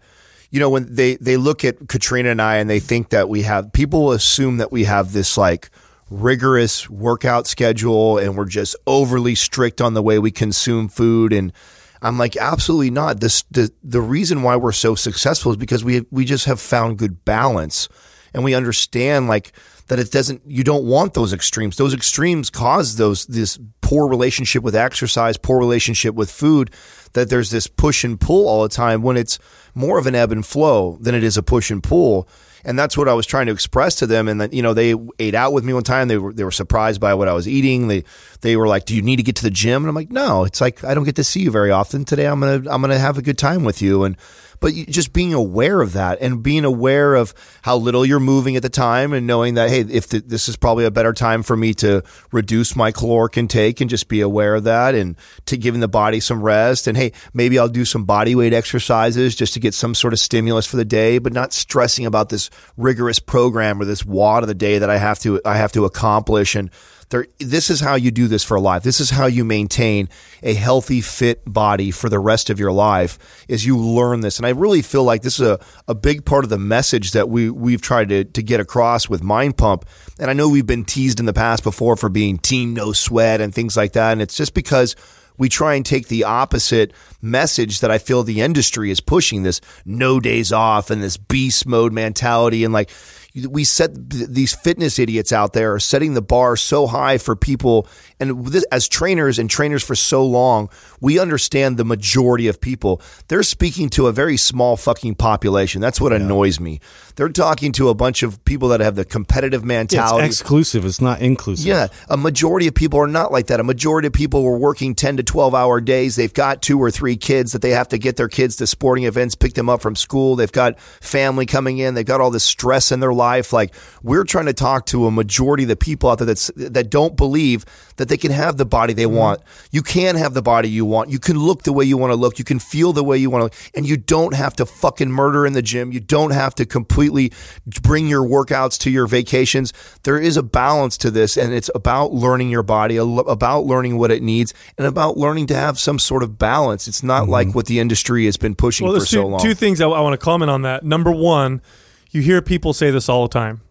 you know, when they, they look at Katrina and I and they think that we have, people assume that we have this like, rigorous workout schedule and we're just overly strict on the way we consume food. And I'm like, absolutely not. This the the reason why we're so successful is because we we just have found good balance, and we understand like that it doesn't, you don't want those extremes. Those extremes cause those this poor relationship with exercise, poor relationship with food, that there's this push and pull all the time when it's more of an ebb and flow than it is a push and pull. And that's what I was trying to express to them. And that, you know, they ate out with me one time. They were they were surprised by what I was eating. They they were like, do you need to get to the gym? And I'm like, no, it's like, I don't get to see you very often. Today I'm going to, I'm going to have a good time with you. And, but you, just being aware of that and being aware of how little you're moving at the time and knowing that, hey, if th- this is probably a better time for me to reduce my caloric intake and just be aware of that and to giving the body some rest. And hey, maybe I'll do some body weight exercises just to get some sort of stimulus for the day, but not stressing about this rigorous program or this wad of the day that I have to, I have to accomplish. And there, this is how you do this for life. This is how you maintain a healthy, fit body for the rest of your life, is you learn this. And I really feel like this is a, a big part of the message that we, we've tried to, to get across with Mind Pump. And I know we've been teased in the past before for being team no sweat and things like that. And it's just because we try and take the opposite message that I feel the industry is pushing, this no days off and this beast mode mentality. And like, we set these fitness idiots out there are setting the bar so high for people. And this, as trainers and trainers for so long, we understand the majority of people. They're speaking to a very small fucking population. That's what yeah. annoys me. They're talking to a bunch of people that have the competitive mentality. It's exclusive. It's not inclusive. Yeah. A majority of people are not like that. A majority of people are working ten to twelve hour days. They've got two or three kids that they have to get their kids to sporting events, pick them up from school. They've got family coming in. They've got all this stress in their life. Like, we're trying to talk to a majority of the people out there that's, that don't believe that they can have the body they mm-hmm. want. You can have the body you want. You can look the way you want to look. You can feel the way you want to look. And you don't have to fucking murder in the gym. You don't have to completely bring your workouts to your vacations. There is a balance to this, and it's about learning your body, about learning what it needs, and about learning to have some sort of balance. It's not mm-hmm. like what the industry has been pushing well, for so two, long. Two things I, I want to comment on that. Number one, you hear people say this all the time.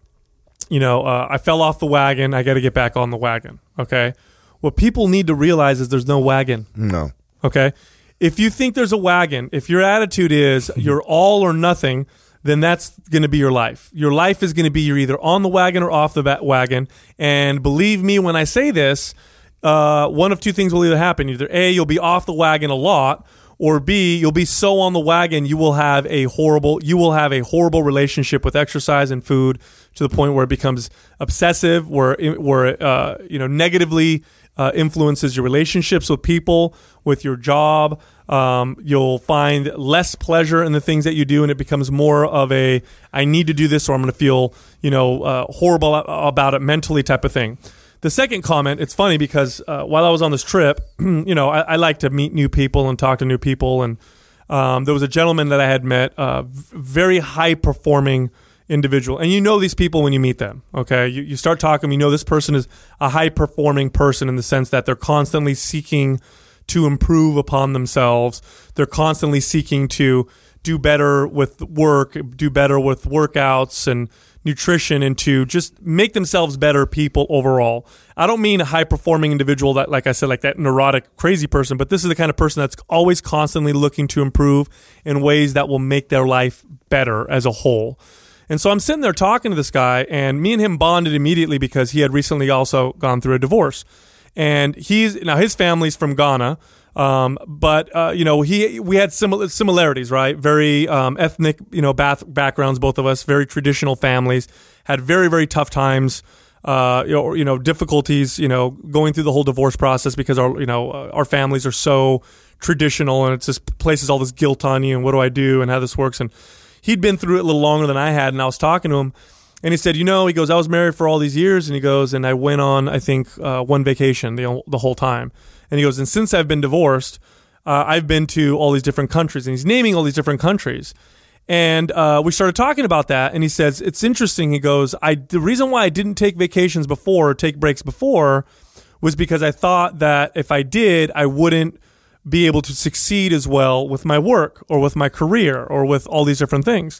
You know, uh, I fell off the wagon. I got to get back on the wagon. Okay. What people need to realize is there's no wagon. No. Okay. If you think there's a wagon, if your attitude is you're all or nothing, then that's going to be your life. Your life is going to be you're either on the wagon or off the wagon. And believe me when I say this, uh, one of two things will either happen. Either A, you'll be off the wagon a lot, or B, you'll be so on the wagon you will have a horrible you will have a horrible relationship with exercise and food, to the point where it becomes obsessive, where where uh, you know negatively uh, influences your relationships with people, with your job. Um, you'll find less pleasure in the things that you do, and it becomes more of a I need to do this or I'm going to feel you know uh, horrible about it mentally type of thing. The second comment, it's funny because uh, while I was on this trip, you know, I, I like to meet new people and talk to new people. And um, there was a gentleman that I had met, a uh, very high-performing individual. And you know these people when you meet them, okay? You, you start talking, you know this person is a high-performing person in the sense that they're constantly seeking to improve upon themselves. They're constantly seeking to do better with work, do better with workouts and nutrition, and to just make themselves better people overall. I don't mean a high-performing individual that, like I said, like that neurotic, crazy person, but this is the kind of person that's always constantly looking to improve in ways that will make their life better as a whole. And so I'm sitting there talking to this guy, and me and him bonded immediately because he had recently also gone through a divorce. And he's now his family's from Ghana, um, but uh, you know he we had similar similarities, right? Very um, ethnic, you know, bath, backgrounds, both of us. Very traditional families, had very very tough times, uh, you know, or, you know, difficulties, you know, going through the whole divorce process because our you know uh, our families are so traditional, and it just places all this guilt on you and what do I do and how this works. And he'd been through it a little longer than I had, and I was talking to him. And he said, you know, he goes, I was married for all these years. And he goes, and I went on, I think, uh, one vacation the, the whole time. And he goes, and since I've been divorced, uh, I've been to all these different countries. And he's naming all these different countries. And uh, we started talking about that. And he says, it's interesting. He goes, I the reason why I didn't take vacations before or take breaks before was because I thought that if I did, I wouldn't be able to succeed as well with my work or with my career or with all these different things.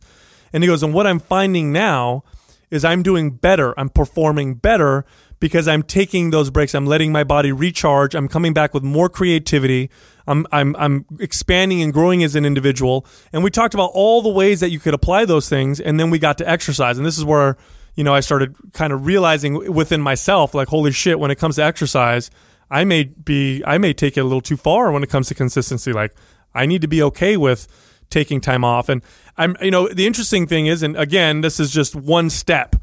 And he goes, and what I'm finding now is I'm doing better, I'm performing better because I'm taking those breaks, I'm letting my body recharge, I'm coming back with more creativity, I'm I'm I'm expanding and growing as an individual. And we talked about all the ways that you could apply those things, and then we got to exercise. And this is where, you know, I started kind of realizing within myself, like, holy shit, when it comes to exercise, I may be I may take it a little too far when it comes to consistency. Like, I need to be okay with taking time off. And I'm, you know, the interesting thing is, and again, this is just one step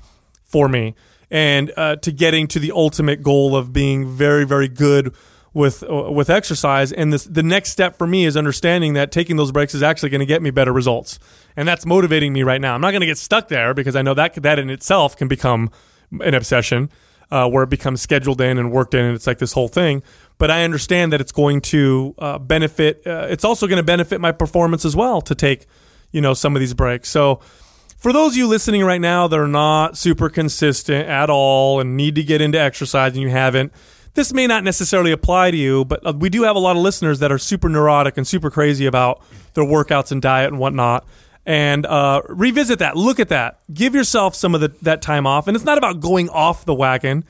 for me, and uh, to getting to the ultimate goal of being very, very good with uh, with exercise. And this, the next step for me is understanding that taking those breaks is actually going to get me better results. And that's motivating me right now. I'm not going to get stuck there because I know that that in itself can become an obsession uh, where it becomes scheduled in and worked in, and it's like this whole thing. But I understand that it's going to uh, benefit. Uh, it's also going to benefit my performance as well to take, you know, some of these breaks. So for those of you listening right now that are not super consistent at all and need to get into exercise and you haven't, this may not necessarily apply to you, but we do have a lot of listeners that are super neurotic and super crazy about their workouts and diet and whatnot. And uh, revisit that. Look at that. Give yourself some of the, that time off. And it's not about going off the wagon.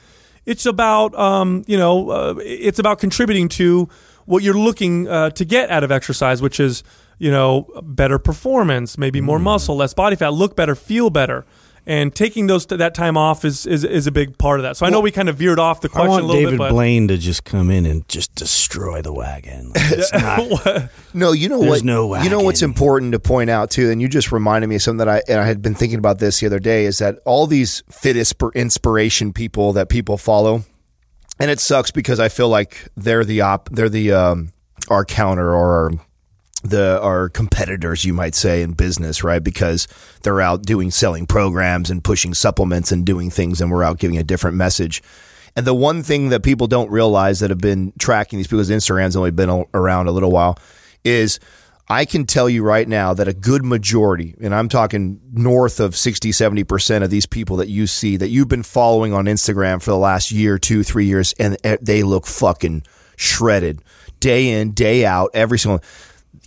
It's about, um, you know, uh, it's about contributing to what you're looking uh, to get out of exercise, which is, you know, better performance, maybe more mm. muscle, less body fat, look better, feel better. And taking those that time off is, is, is a big part of that. So well, I know we kind of veered off the question a little David bit. I want David Blaine to just come in and just destroy the wagon. Like, it's not, no, you know what? No wagon. You know what's important to point out too, and you just reminded me of something that I, and I had been thinking about this the other day, is that all these fit inspiration people that people follow, and it sucks because I feel like they're the op, they're the um, our counter or our, the our competitors, you might say, in business, right? Because they're out doing selling programs and pushing supplements and doing things, and we're out giving a different message. And the one thing that people don't realize that have been tracking these people's Instagram's only been around a little while is I can tell you right now that a good majority, and I'm talking north of sixty, seventy percent of these people that you see that you've been following on Instagram for the last year, two, three years, and they look fucking shredded day in, day out, every single one.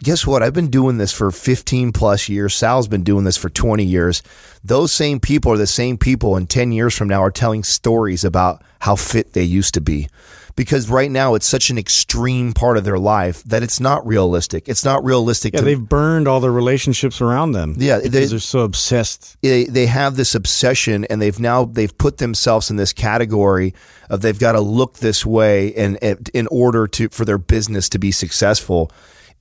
Guess what? I've been doing this for fifteen plus years. Sal's been doing this for twenty years. Those same people are the same people in ten years from now are telling stories about how fit they used to be, because right now it's such an extreme part of their life that it's not realistic. It's not realistic. Yeah, to, they've burned all the relationships around them. Yeah. Because they, they're so obsessed. They, they have this obsession, and they've now, they've put themselves in this category of they've got to look this way and, and in order to, for their business to be successful.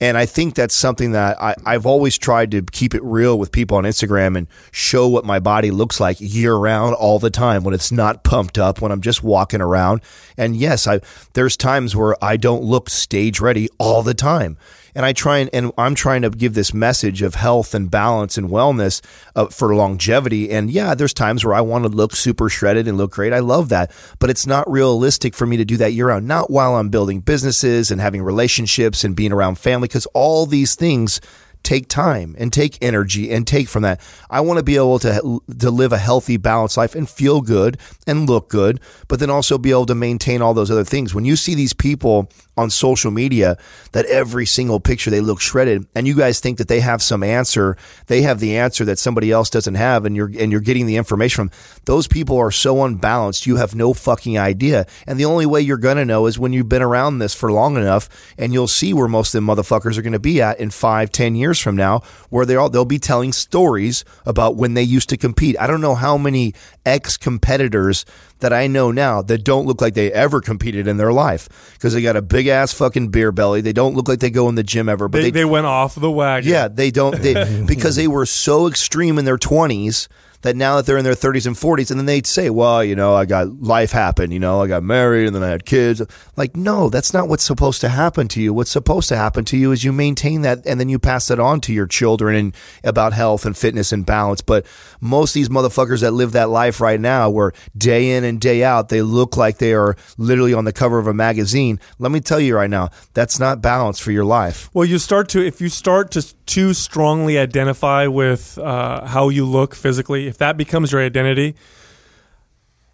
And I think that's something that I, I've always tried to keep it real with people on Instagram and show what my body looks like year round, all the time, when it's not pumped up, when I'm just walking around. And yes, I there's times where I don't look stage ready all the time. And I try and, and I'm trying to give this message of health and balance and wellness uh, for longevity. And yeah, there's times where I want to look super shredded and look great. I love that, but it's not realistic for me to do that year round. Not while I'm building businesses and having relationships and being around family, because all these things take time and take energy and take from that. I want to be able to to live a healthy, balanced life and feel good and look good, but then also be able to maintain all those other things. When you see these people on social media that every single picture they look shredded, and you guys think that they have some answer, they have the answer that somebody else doesn't have, and you're and you're getting the information from those people are so unbalanced, you have no fucking idea. And the only way you're gonna know is when you've been around this for long enough, and you'll see where most of them motherfuckers are gonna be at in five, ten years from now, where they all they'll be telling stories about when they used to compete. I don't know how many ex-competitors that I know now that don't look like they ever competed in their life, because they got a big ass fucking beer belly. They don't look like they go in the gym ever, but they, they, they went off the wagon. Yeah, they don't they, because they were so extreme in their twenties that now that they're in their thirties and forties, and then they'd say, well, you know, I got life happened, you know, I got married and then I had kids. Like, no, that's not what's supposed to happen to you. What's supposed to happen to you is you maintain that, and then you pass that on to your children and about health and fitness and balance. But most of these motherfuckers that live that life right now, where day in and day out, they look like they are literally on the cover of a magazine. Let me tell you right now, that's not balance for your life. Well, you start to, if you start to too strongly identify with uh, how you look physically, if that becomes your identity,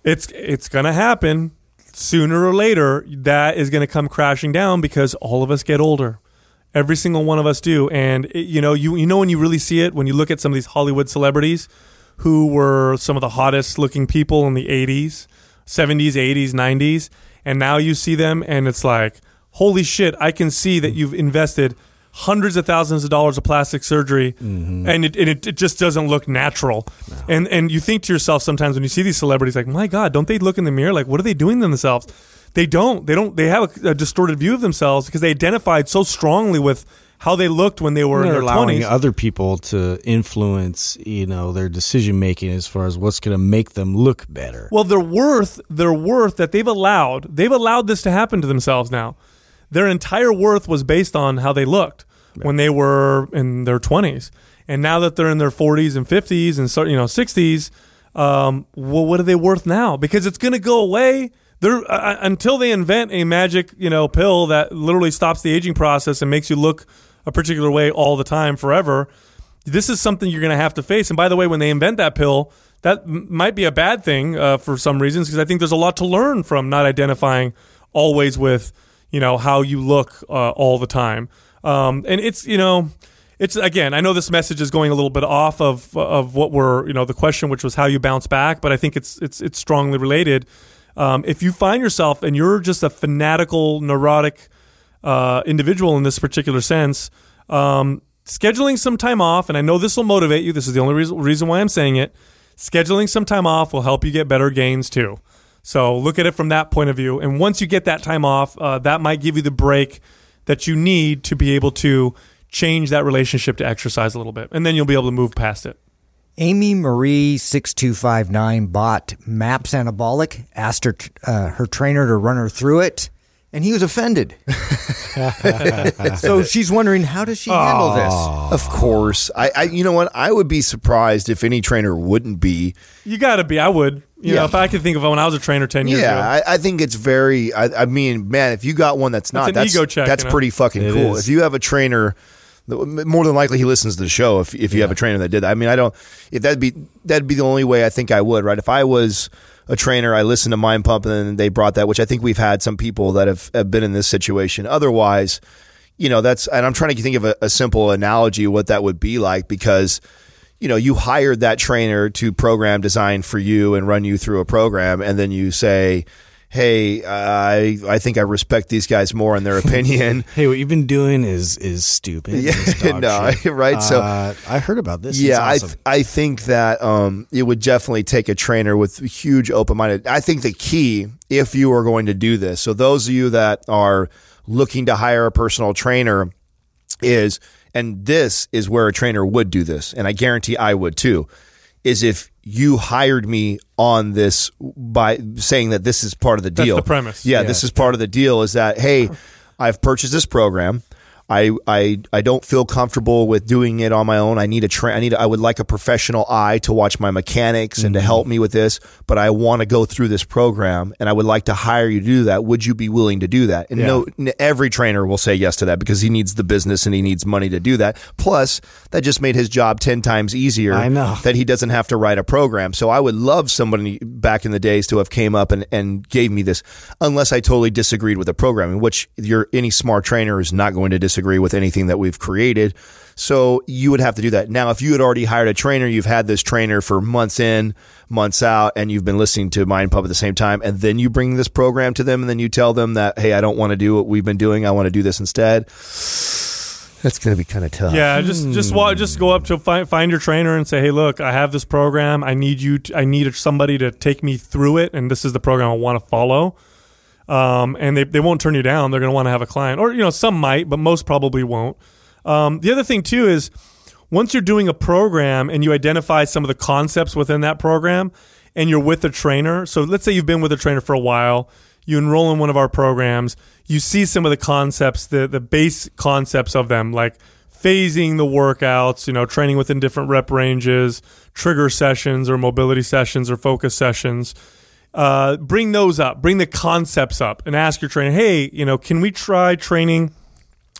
it's it's going to happen sooner or later. That is going to come crashing down, because all of us get older. Every single one of us do. And it, you know, you you know when you really see it, when you look at some of these Hollywood celebrities who were some of the hottest looking people in the eighties, seventies, eighties, nineties, and now you see them and it's like, holy shit, I can see that you've invested hundreds of thousands of dollars of plastic surgery, mm-hmm. and, it, and it, it just doesn't look natural. No. And and you think to yourself sometimes when you see these celebrities, like, my God, don't they look in the mirror? Like, what are they doing to themselves? They don't. They don't. They have a, a distorted view of themselves because they identified so strongly with how they looked when they were in their allowing twenties. Other people to influence, you know, their decision making as far as what's going to make them look better. Well, their worth, their worth that they've allowed, they've allowed this to happen to themselves now. Their entire worth was based on how they looked right. when they were in their twenties, and now that they're in their forties and fifties and start, you know, sixties, um, well, what are they worth now? Because it's going to go away. They're, uh, until they invent a magic, you know, pill that literally stops the aging process and makes you look a particular way all the time forever. This is something you're going to have to face. And by the way, when they invent that pill, that m- might be a bad thing uh, for some reasons, because I think there's a lot to learn from not identifying always with, you know, how you look uh, all the time. Um, and it's, you know, it's, again, I know this message is going a little bit off of of what we're, you know, the question, which was how you bounce back, but I think it's it's it's strongly related. Um, if you find yourself and you're just a fanatical, neurotic uh, individual in this particular sense, um, scheduling some time off, and I know this will motivate you. This is the only reason, reason why I'm saying it. Scheduling some time off will help you get better gains too. So look at it from that point of view. And once you get that time off, uh, that might give you the break that you need to be able to change that relationship to exercise a little bit. And then you'll be able to move past it. Amy Marie six two five nine bought MAPS Anabolic, asked her, uh, her trainer to run her through it, and he was offended. So she's wondering, how does she handle Aww. This? Of course. I, I, you know what? I would be surprised if any trainer wouldn't be. You got to be. I would. You yeah. know, if I could think of when I was a trainer ten years yeah, ago. Yeah, I, I think it's very, I, I mean, man, if you got one that's not, that's, that's, ego check, that's you know? Pretty fucking it cool. Is. If you have a trainer... More than likely, he listens to the show. If if you yeah. have a trainer that did that, I mean, I don't. If that'd be that'd be the only way I think I would, right? If I was a trainer, I listened to Mind Pump, and then they brought that, which I think we've had some people that have, have been in this situation. Otherwise, you know, that's. And I'm trying to think of a, a simple analogy of what that would be like, because, you know, you hired that trainer to program design for you and run you through a program, and then you say, hey, uh, I I think I respect these guys more in their opinion. Hey, what you've been doing is is stupid. Yeah, it's dog no, shit. Right? So uh, I heard about this. Yeah, it's awesome. I th- I think that um it would definitely take a trainer with huge open-minded. I think the key, if you are going to do this, so those of you that are looking to hire a personal trainer is, and this is where a trainer would do this, and I guarantee I would too, is if you hired me on this by saying that this is part of the deal. That's the premise. Yeah, yeah, this is part of the deal is that, hey, I've purchased this program. I I I don't feel comfortable with doing it on my own. I need a tra- I need a, I would like a professional eye to watch my mechanics and mm-hmm. to help me with this, but I want to go through this program and I would like to hire you to do that. Would you be willing to do that? And yeah. no every trainer will say yes to that, because he needs the business and he needs money to do that. Plus, that just made his job ten times easier. I know. That he doesn't have to write a program. So I would love somebody back in the days to have came up and, and gave me this, unless I totally disagreed with the programming, which you're, any smart trainer is not going to disagree. Agree with anything that we've created. So you would have to do that. Now, if you had already hired a trainer, you've had this trainer for months in, months out, and you've been listening to Mind Pump at the same time, and then you bring this program to them, and then you tell them that, hey, I don't want to do what we've been doing. I want to do this instead. That's going to be kind of tough. Yeah, just just walk, just go up to find, find your trainer and say, hey, look, I have this program. I need you. To, I need somebody to take me through it, and this is the program I want to follow. Um, and they, they won't turn you down. They're going to want to have a client, or, you know, some might, but most probably won't. Um, the other thing too is once you're doing a program and you identify some of the concepts within that program and you're with a trainer. So let's say you've been with a trainer for a while, you enroll in one of our programs, you see some of the concepts, the, the base concepts of them, like phasing the workouts, you know, training within different rep ranges, trigger sessions or mobility sessions or focus sessions. Uh, bring those up, bring the concepts up, and ask your trainer, hey, you know, can we try training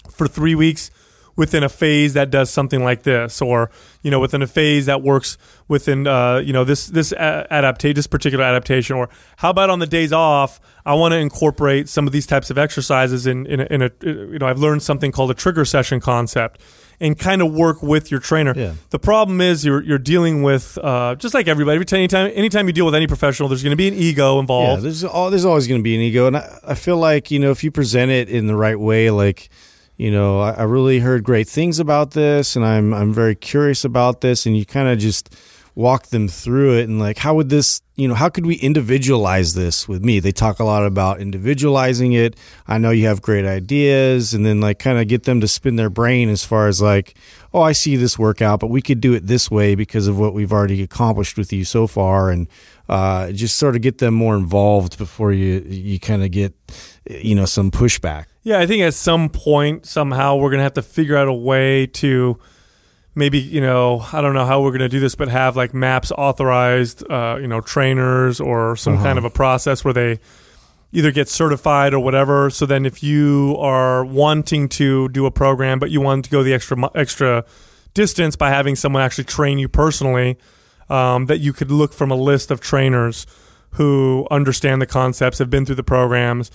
for three weeks within a phase that does something like this, or, you know, within a phase that works within, uh, you know, this this adaptation, this particular adaptation, or how about on the days off, I want to incorporate some of these types of exercises in in a, in a, you know, I've learned something called a trigger session concept, and kind of work with your trainer. Yeah. The problem is you're you're dealing with, uh, just like everybody, every time, anytime, anytime you deal with any professional, there's going to be an ego involved. Yeah, there's, all, there's always going to be an ego. And I, I feel like, you know, if you present it in the right way, like, you know, I, I really heard great things about this, and I'm I'm very curious about this, and you kind of just walk them through it and like, how would this, you know, how could we individualize this with me? They talk a lot about individualizing it. I know you have great ideas, and then like kind of get them to spin their brain as far as like, oh, I see this workout, but we could do it this way because of what we've already accomplished with you so far. And uh, just sort of get them more involved before you, you kind of get, you know, some pushback. Yeah. I think at some point, somehow we're going to have to figure out a way to, maybe, you know, I don't know how we're going to do this, but have like MAPS authorized, uh, you know, trainers or some uh-huh. kind of a process where they either get certified or whatever. So then if you are wanting to do a program, but you want to go the extra extra distance by having someone actually train you personally, um, that you could look from a list of trainers who understand the concepts, have been through the programs.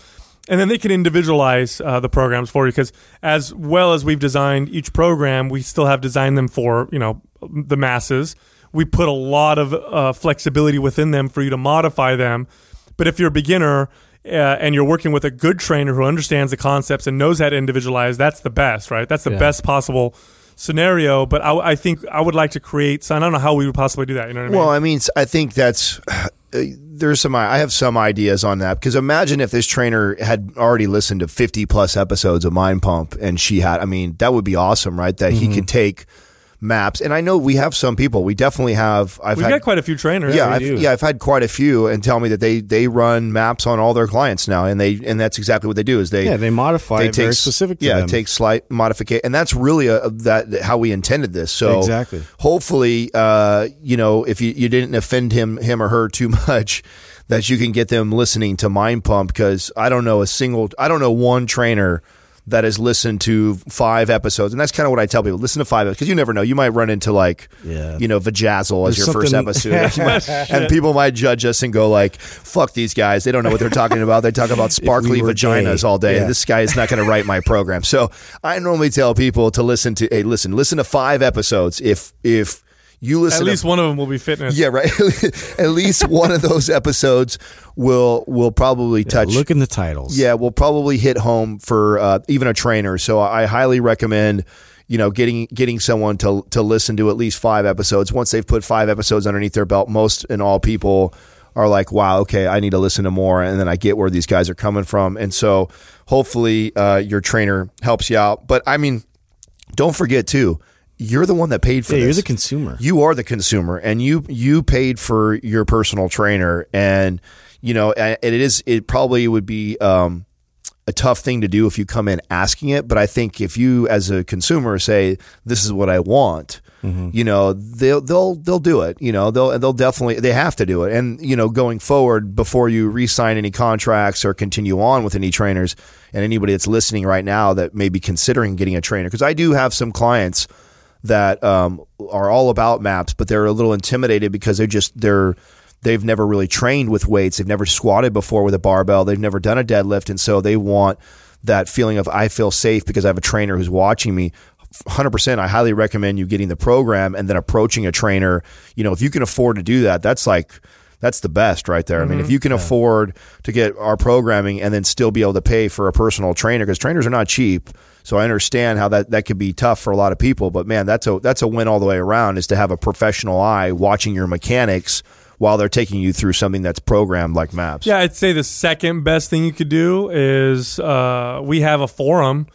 And then they can individualize uh, the programs for you, because as well as we've designed each program, we still have designed them for, you know, the masses. We put a lot of uh, flexibility within them for you to modify them. But if you're a beginner uh, and you're working with a good trainer who understands the concepts and knows how to individualize, that's the best, right? That's the yeah. best possible scenario. But I, I think I would like to create, so I don't know how we would possibly do that. You know what I mean? Well, I mean, I think that's... there's some, I have some ideas on that, because imagine if this trainer had already listened to fifty plus episodes of Mind Pump and she had, I mean, that would be awesome, right? That mm-hmm. he could take MAPS. And I know we have some people, we definitely have, I've We've had, got quite a few trainers. Yeah. I've, yeah. I've had quite a few and tell me that they, they run MAPS on all their clients now. And they, and that's exactly what they do is they, yeah, they modify they it take, very specific to yeah, them. Take slight modification. And that's really a, that how we intended this. So exactly. hopefully, uh, you know, if you, you didn't offend him, him or her too much, that you can get them listening to Mind Pump. Cause I don't know a single, I don't know one trainer that has listened to five episodes. And that's kind of what I tell people. Listen to five episodes, because you never know. You might run into like, yeah. you know, Vajazzle as There's your first episode. And people might judge us and go like, fuck these guys. They don't know what they're talking about. They talk about sparkly we vaginas gay. all day. Yeah. This guy is not going to write my program. So I normally tell people to listen to, hey, listen, listen to five episodes. If, if, You listen. At least to, one of them will be fitness. Yeah, right. At least one of those episodes will will probably touch. Yeah, look in the titles. Yeah, will probably hit home for uh, even a trainer. So I highly recommend, you know, getting getting someone to to listen to at least five episodes. Once they've put five episodes underneath their belt, most and all people are like, wow, okay, I need to listen to more, and then I get where these guys are coming from. And so hopefully uh, your trainer helps you out. But I mean, don't forget too, you're the one that paid for yeah, this. You're the consumer. You are the consumer, and you you paid for your personal trainer, and you know, and it is it probably would be um, a tough thing to do if you come in asking it. But I think if you, as a consumer, say this is what I want, mm-hmm. you know, they'll they'll they'll do it. You know, they'll they'll definitely they have to do it. And you know, going forward, before you re-sign any contracts or continue on with any trainers, and anybody that's listening right now that may be considering getting a trainer, because I do have some clients that um, are all about MAPS, but they're a little intimidated because they're just they're they've never really trained with weights. They've never squatted before with a barbell. They've never done a deadlift, and so they want that feeling of I feel safe because I have a trainer who's watching me. one hundred percent, I highly recommend you getting the program and then approaching a trainer. You know, if you can afford to do that, that's like that's the best right there. Mm-hmm. I mean, if you can yeah. afford to get our programming and then still be able to pay for a personal trainer, because trainers are not cheap. So I understand how that, that could be tough for a lot of people, but man, that's a that's a win all the way around, is to have a professional eye watching your mechanics while they're taking you through something that's programmed like MAPS. Yeah, I'd say the second best thing you could do is uh, we have a forum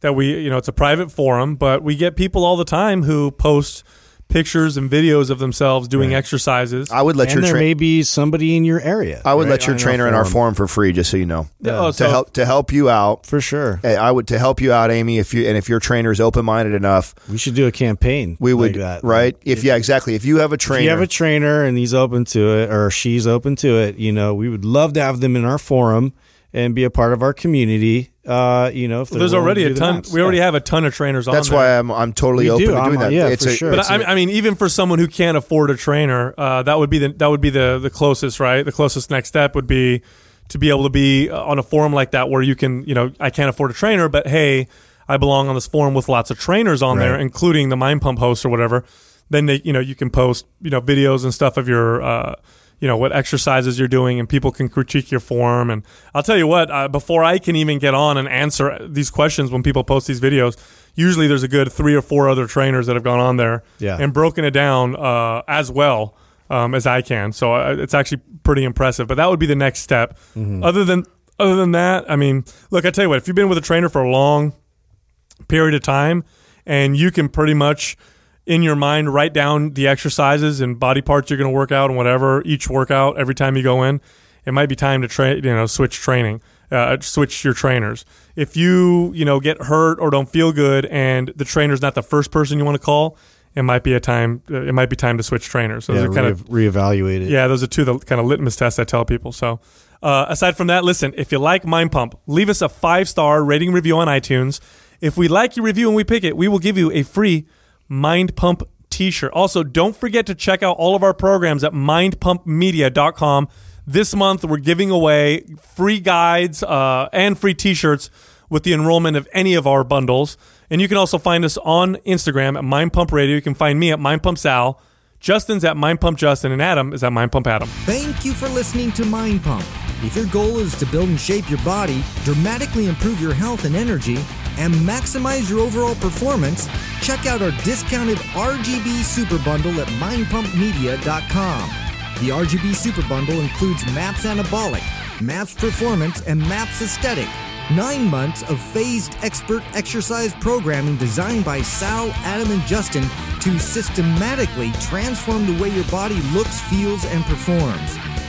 that we, you know, it's a private forum, but we get people all the time who post pictures and videos of themselves doing right. exercises. I would let and your trainer. There may be somebody in your area. I would right? let your I trainer in our forum for free, just so you know. Yeah. Oh, to so help to help you out for sure. I would to help you out, Amy. If you and if your trainer is open minded enough, we should do a campaign. We would like that, right? Like, if yeah, exactly. If you have a trainer, if you have a trainer, and he's open to it, or she's open to it, you know, we would love to have them in our forum and be a part of our community. Uh, you know, if well, there's already a ton. We already have a ton of trainers. That's on That's why I'm I'm totally we open do. to doing I'm, that. Yeah, it's for a, sure. But I, a, I mean, even for someone who can't afford a trainer, uh, that would be the that would be the the closest, right? The closest next step would be to be able to be on a forum like that where you can, you know, I can't afford a trainer, but hey, I belong on this forum with lots of trainers on right. there, including the Mind Pump host or whatever. Then they, you know, you can post, you know, videos and stuff of your. Uh, you know, what exercises you're doing, and people can critique your form. And I'll tell you what, uh, before I can even get on and answer these questions when people post these videos, usually there's a good three or four other trainers that have gone on there yeah. and broken it down uh, as well um, as I can. So uh, it's actually pretty impressive. But that would be the next step. Mm-hmm. Other than other than that, I mean, look, I tell you what, if you've been with a trainer for a long period of time and you can pretty much in your mind write down the exercises and body parts you're going to work out and whatever each workout every time you go in, it might be time to train, you know, switch training. Uh, switch your trainers. If you, you know, get hurt or don't feel good and the trainer's not the first person you want to call, it might be a time, uh, it might be time to switch trainers. So yeah, re- kind of, reevaluate it. Yeah, those are two of the kind of litmus tests I tell people. So uh, aside from that, listen, if you like Mind Pump, leave us a five-star rating review on iTunes. If we like your review and we pick it, we will give you a free Mind Pump t-shirt. Also, don't forget to check out all of our programs at mind pump media dot com. This month, we're giving away free guides uh, and free T-shirts with the enrollment of any of our bundles. And you can also find us on Instagram at Mind Pump Radio. You can find me at Mind Pump Sal. Justin's at Mind Pump Justin. And Adam is at Mind Pump Adam. Thank you for listening to Mind Pump. If your goal is to build and shape your body, dramatically improve your health and energy, and maximize your overall performance, check out our discounted R G B Super Bundle at mind pump media dot com. The R G B Super Bundle includes MAPS Anabolic, MAPS Performance, and MAPS Aesthetic. Nine months of phased expert exercise programming designed by Sal, Adam, and Justin to systematically transform the way your body looks, feels, and performs.